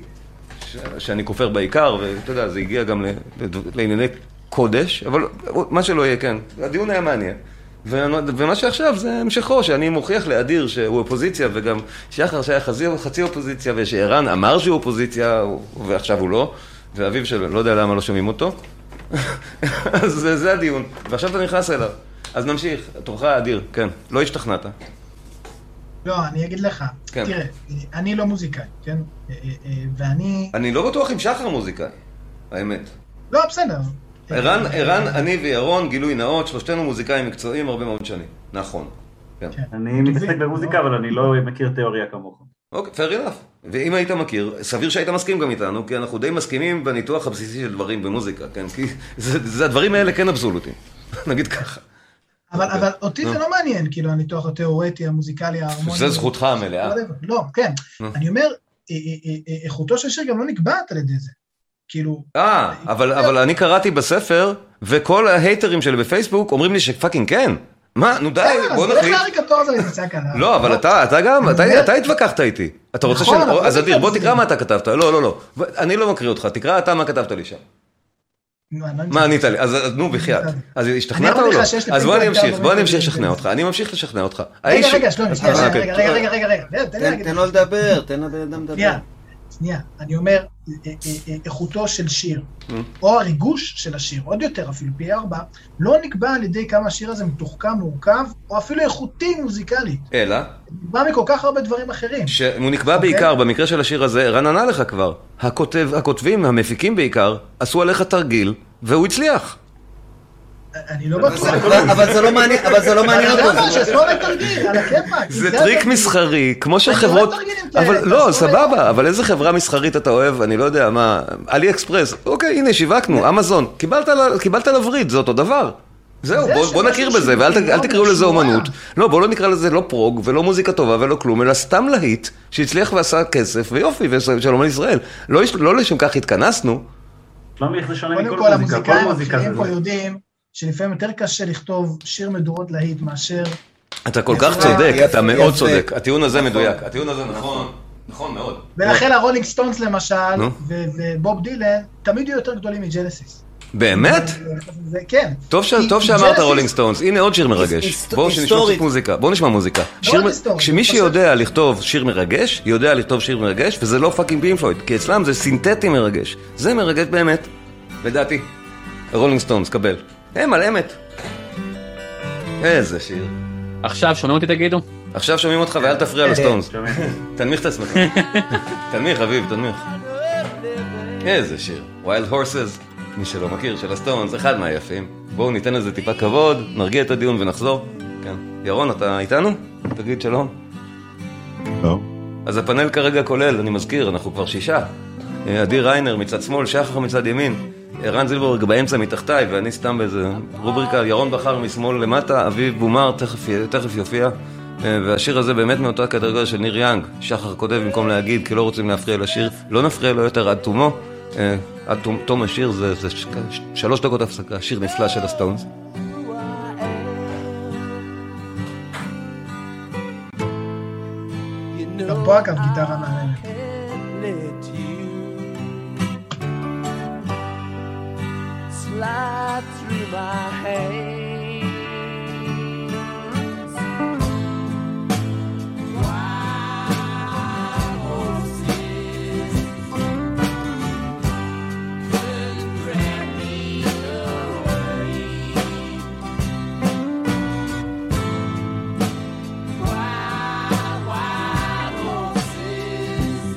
שאני כופר בעיקר, ואתה יודע, זה הגיע גם לענייני קודש, אבל מה שלא יהיה, כן, הדיון היה מעניין. ומה שעכשיו זה המשכו, שאני מוכיח לאדיר שהוא אופוזיציה, וגם שחר שהיה חצי אופוזיציה, ושאירן אמר שהוא אופוזיציה, ועכשיו הוא לא, ואביו שלו, לא יודע למה לא שומעים אותו. אז זה הדיון, ועכשיו אתה נכנס אליו. אז נמשיך, תורך אדיר, כן, לא השתכנעת. לא, אני אגיד לך, תראה, אני לא מוזיקאי, כן? ואני... אני לא בטוח אם שחר מוזיקאי, האמת. לא, בסדר. ערן, אני וירון, גילוי נאות, שלושתנו מוזיקאים מקצועיים הרבה מאוד שנים. נכון. אני מתעסק במוזיקה, אבל אני לא מכיר תיאוריה כמוך. אוקיי, fair enough. ואם היית מכיר, סביר שהיית מסכים גם איתנו, כי אנחנו די מסכימים בניתוח הבסיסי של דברים במוזיקה, כן? כי זה הדברים האלה כן אבסולוטים. נגיד ככה. אבל אותי זה לא מעניין, כאילו, הניתוח התיאורטי, המוזיקלי, ההרמוני. זה זכותך המלאה. לא, כן. אני אומר, איכותו של שיר גם לא נקבעת על ידי זה. כאילו... אבל אני קראתי בספר, וכל ההייטרים שלי בפייסבוק אומרים לי שפאקינג כן. מה? נו די, בוא נחליט. לא, אבל אתה גם, אתה התווכחת איתי. אתה רוצה ש... אז אדיר, בוא תקרא מה אתה כתבת. לא. אני לא מקריא אותך, תקרא אתה מה כתבת לי שם. מה ענית לי? אז נו, בחייאת. אז השתכנעת או לא? אז בוא אני אמשיך לשכנע אותך. אני ממשיך לשכנע אותך. רגע. תן לו לדבר, תן לאדם לדבר. שנייה, אני אומר, איכותו של שיר, או הריגוש של השיר, עוד יותר, אפילו פי 4, לא נקבע על ידי כמה השיר הזה מתוחכם, מורכב, או אפילו איכותי מוזיקלית. אלא? נקבע מכל כך הרבה דברים אחרים. הוא נקבע בעיקר, במקרה של השיר הזה, רן ענה לך כבר, הכותבים, המפיקים בעיקר, עשו עליך תרגיל, והוא הצליח. אני לא בטוח. אבל זה לא מעניין אותו. זה טריק מסחרי, כמו שחברות... אבל לא, סבבה, אבל איזה חברה מסחרית אתה אוהב, אני לא יודע מה, אלי אקספרס, אוקיי, הנה, שיווקנו, אמזון, קיבלת לבריד, זה אותו דבר. זהו, בוא נכיר בזה, ואל תקראו לזה אומנות. לא, בוא לא נקרא לזה לא פרוג, ולא מוזיקה טובה, ולא כלום, אלא סתם להיט, שהצליח ועשה כסף, ויופי, ושלום על ישראל. לא לשם כך התכנסנו. לא מייך לשונה מכל מוזיקה, שלפעמים יותר קשה לכתוב שיר מדורות להיט מאשר... אתה כל כך צודק, אתה מאוד צודק. הטיעון הזה מדויק. הטיעון הזה נכון, נכון מאוד. ולכן הרולינג סטונס למשל, ובוב דילן, תמיד יהיו יותר גדולים מג'נסיס. באמת? כן. טוב שאמרת רולינג סטונס, הנה עוד שיר מרגש. בואו נשמע מוזיקה. כשמי שיודע לכתוב שיר מרגש, יודע לכתוב שיר מרגש, וזה לא פאקינג פינק פלויד, כי אצלם זה סינתטי מרגש. זה מרגש באמת. לדעתי. רולינג סטונס, קבל. הם על אמת. איזה שיר. עכשיו שומעים אותי תגידו? עכשיו שומעים אותך ואל תפריע לסטונס. תנמיך את עצמך. תנמיך אביב, תנמיך. איזה שיר. Wild Horses, מי שלא מכיר, של הסטונס, אחד מהיפים. בואו ניתן לזה טיפה כבוד, נרגיע את הדיון ונחזור. כן. ירון, אתה איתנו? תגיד שלום. לא. אז הפאנל כרגע כולל, אני מזכיר, אנחנו כבר 6. אדיר ריינר מצד שמאל, שחר מצד ימין. ערן זילברג באמצע מתחתיי, ואני סתם באיזה רובריקה, ירון בחר משמאל למטה, אביב גומר תכף יופיע, והשיר הזה באמת מאותה קטגוריה של ניר יאנג, שחר כותב במקום להגיד, כי לא רוצים להפריע לשיר, לא נפריע לו יותר עד תומו, עד תום השיר, זה 3 דקות הפסקה, שיר נפלא של הסטונס. פה אגב גיטרה מעניינת. Slide through my hands Wild horses Couldn't drag me away Wild, wild horses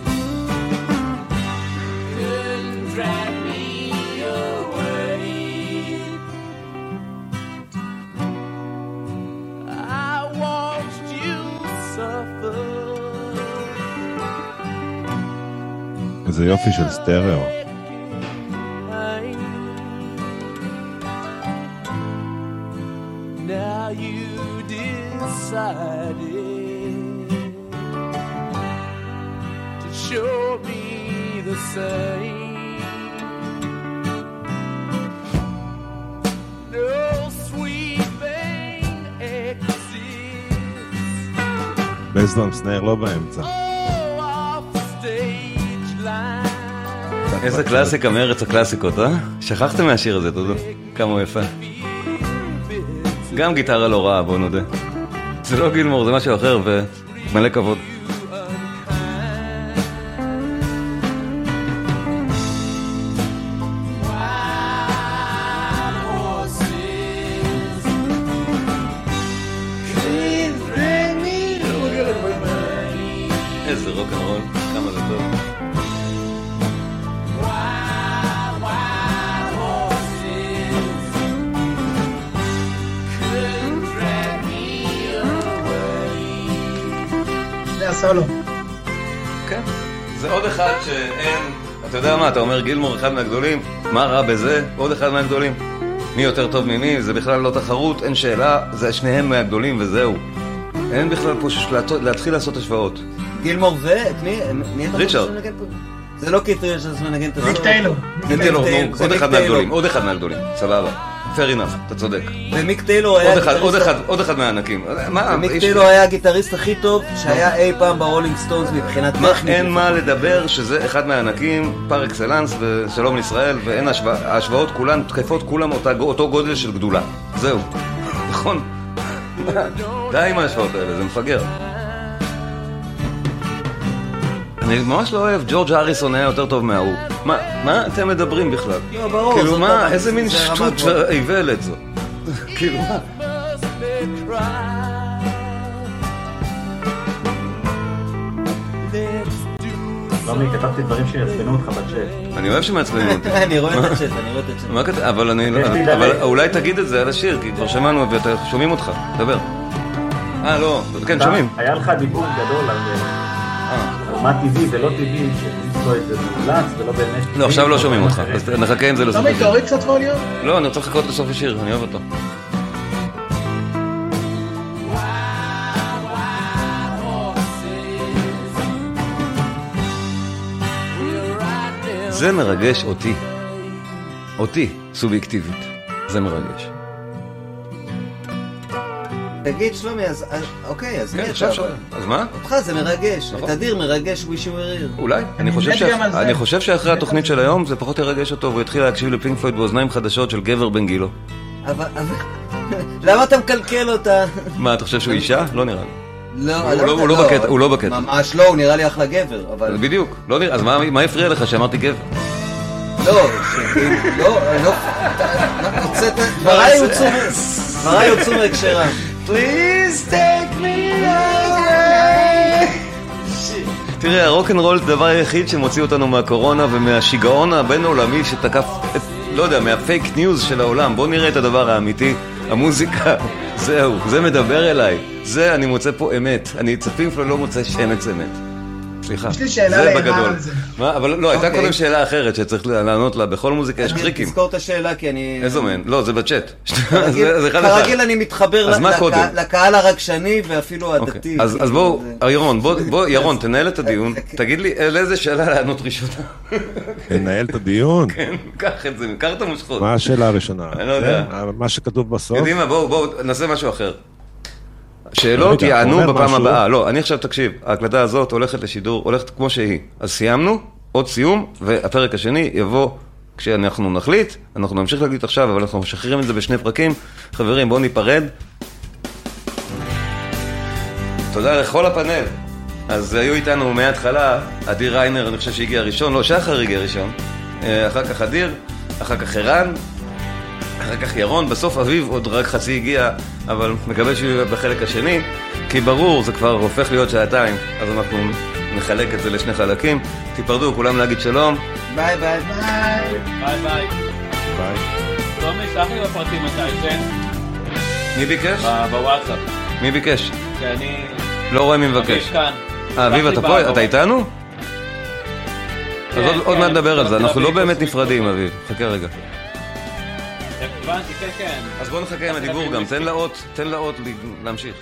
Couldn't drag me away זה יופי של סטריאו. Now you did decided to show me the same. No sweet thing exists. בסדום סנר לא באמצע. איזה קלאסיקה מארץ הקלאסיקות, אה? שכחתם מהשיר הזה, תודה. כמה יפה. גם גיטרה לא רעה, בוא נודה. זה לא גילמור, זה משהו אחר, ומלא כבוד. איזה רוק אנד רול, כמה זה טוב. סולו. כן. זה עוד אחד שאין, אתה יודע מה, אתה אומר גילמור אחד מהגדולים, מה רע בזה? עוד אחד מהגדולים. מי יותר טוב ממי? זה בכלל לא תחרות, אין שאלה, זה שניהם מהגדולים וזהו. אין בכלל פה להתחיל לעשות השוואות. גילמור מי אתה חושב שמנגן פה? זה לא קיט ריצ'רד שמנגן את זה. ניק טיילור. ניק טיילור, עוד אחד מהגדולים, עוד אחד מהגדולים, סבבה. fair enough, אתה צודק. ומיק טיילור היה עוד אחד מהענקים. מיק טיילור היה הגיטריסט הכי טוב שהיה אי פעם ברולינג סטונס מבחינת טכנית. אין מה לדבר שזה אחד מהענקים, פר אקסלנס ושלום לישראל, ואין ההשוואות כולן, תקפות כולם אותו גודל של גדולה. זהו. נכון? די עם ההשוואות האלה, זה מפגר. אני ממש לא אוהב, ג'ורג' האריסון היה יותר טוב מההוא. מה אתם מדברים בכלל? לא, ברור. כאילו מה, איזה מין שטות ואיוולת זו. כאילו מה? רמי, כתבתי דברים שיצפנו אותך בצ'אט. אני אוהב שמעצבנים אותי. אני רואה את הצ'אט, אני רואה את הצ'אט. אבל אני לא... אבל אולי תגיד את זה על השיר, כי כבר שמענו ושומעים אותך. דבר. לא, כן, שומעים. היה לך דיבור גדול על... מה טבעי ולא טבעי, שלמצוא את זה מולץ ולא באמת... לא, עכשיו לא שומעים אותך, אז נחכה עם זה לסוף השיר. לא, תוריד קצת ווליום? לא, אני רוצה לחכות לסוף השיר, אני אוהב אותו. זה מרגש אותי. אותי, סובייקטיבית. זה מרגש. תגיד שלומי, אז אוקיי, אז מי אתה? אז מה? אותך זה מרגש, את אדיר מרגש Wish You Were Here. אולי, אני חושב שאחרי התוכנית של היום זה פחות ירגש אותו, והוא התחיל להקשיב לפינק פלויד באוזניים חדשות של גבר בן גילו. אבל, למה אתה מקלקל אותה? מה, אתה חושב שהוא אישה? לא נראה לי. הוא לא בקטע. ממש לא, הוא נראה לי אחלה גבר. בדיוק, אז מה הפריע לך שאמרתי גבר? לא, דבריי יוצאו מהקשרם. Please take me away. תראה, הרוק'נ'רול זה דבר היחיד שמוציא אותנו מהקורונה ומהשיגעון הבינעולמי שתקף את, לא יודע, מהפייק ניוז של העולם. בוא נראה את הדבר האמיתי, המוזיקה. זהו, זה מדבר אליי. זה, אני מוצא פה אמת. אני צפים אפילו לא מוצא שמץ אמת. סליחה, זה בגדול. אבל לא, הייתה קודם שאלה אחרת שצריך לענות לה. בכל מוזיקה יש טריקים. תזכור את השאלה כי אני... איזו מן? לא, זה בצ'אט. כרגיל אני מתחבר לקהל הרגשני ואפילו הדתי. אז בואו, ירון, תנהל את הדיון. תגיד לי, לאיזה שאלה לענות ראשונה? תנהל את הדיון? כן, קח את זה, קח את המושכות. מה השאלה הראשונה? אני לא יודע. מה שכתוב בסוף? יודעים מה, בואו, נעשה משהו אחר. שאלות יענו בפעם הבאה. לא, אני עכשיו תקשיב, ההקלטה הזאת הולכת לשידור, הולכת כמו שהיא. אז סיימנו, עוד סיום, והפרק השני יבוא כשאנחנו נחליט, אנחנו נמשיך להגיד עכשיו, אבל אנחנו משחררים את זה בשני פרקים. חברים, בואו ניפרד. תודה לכל הפאנל. אז היו איתנו מההתחלה, אדיר ריינר, אני חושב שהגיע ראשון, לא, שחר הגיע ראשון. אחר כך אדיר, אחר כך ערן. אחר כך ירון, בסוף אביב עוד רק חצי הגיע, אבל מקווה שיהיה בחלק השני, כי ברור, זה כבר הופך להיות שעתיים, אז אנחנו נחלק את זה לשני חלקים. תיפרדו, כולם להגיד שלום. ביי ביי ביי. ביי ביי. ביי. תומי, שלח לי בפרטים מתי, כן? מי ביקש? בוואטסאפ. מי ביקש? כי אני... לא רואה מי מבקש. אביב, אתה פה? אתה איתנו? אז עוד מעט נדבר על זה, אנחנו לא באמת נפרדים, אביב. חכה רגע. הבנתי, כן. אז בואו נחכה עם הדיבור גם, תן לאות להמשיך.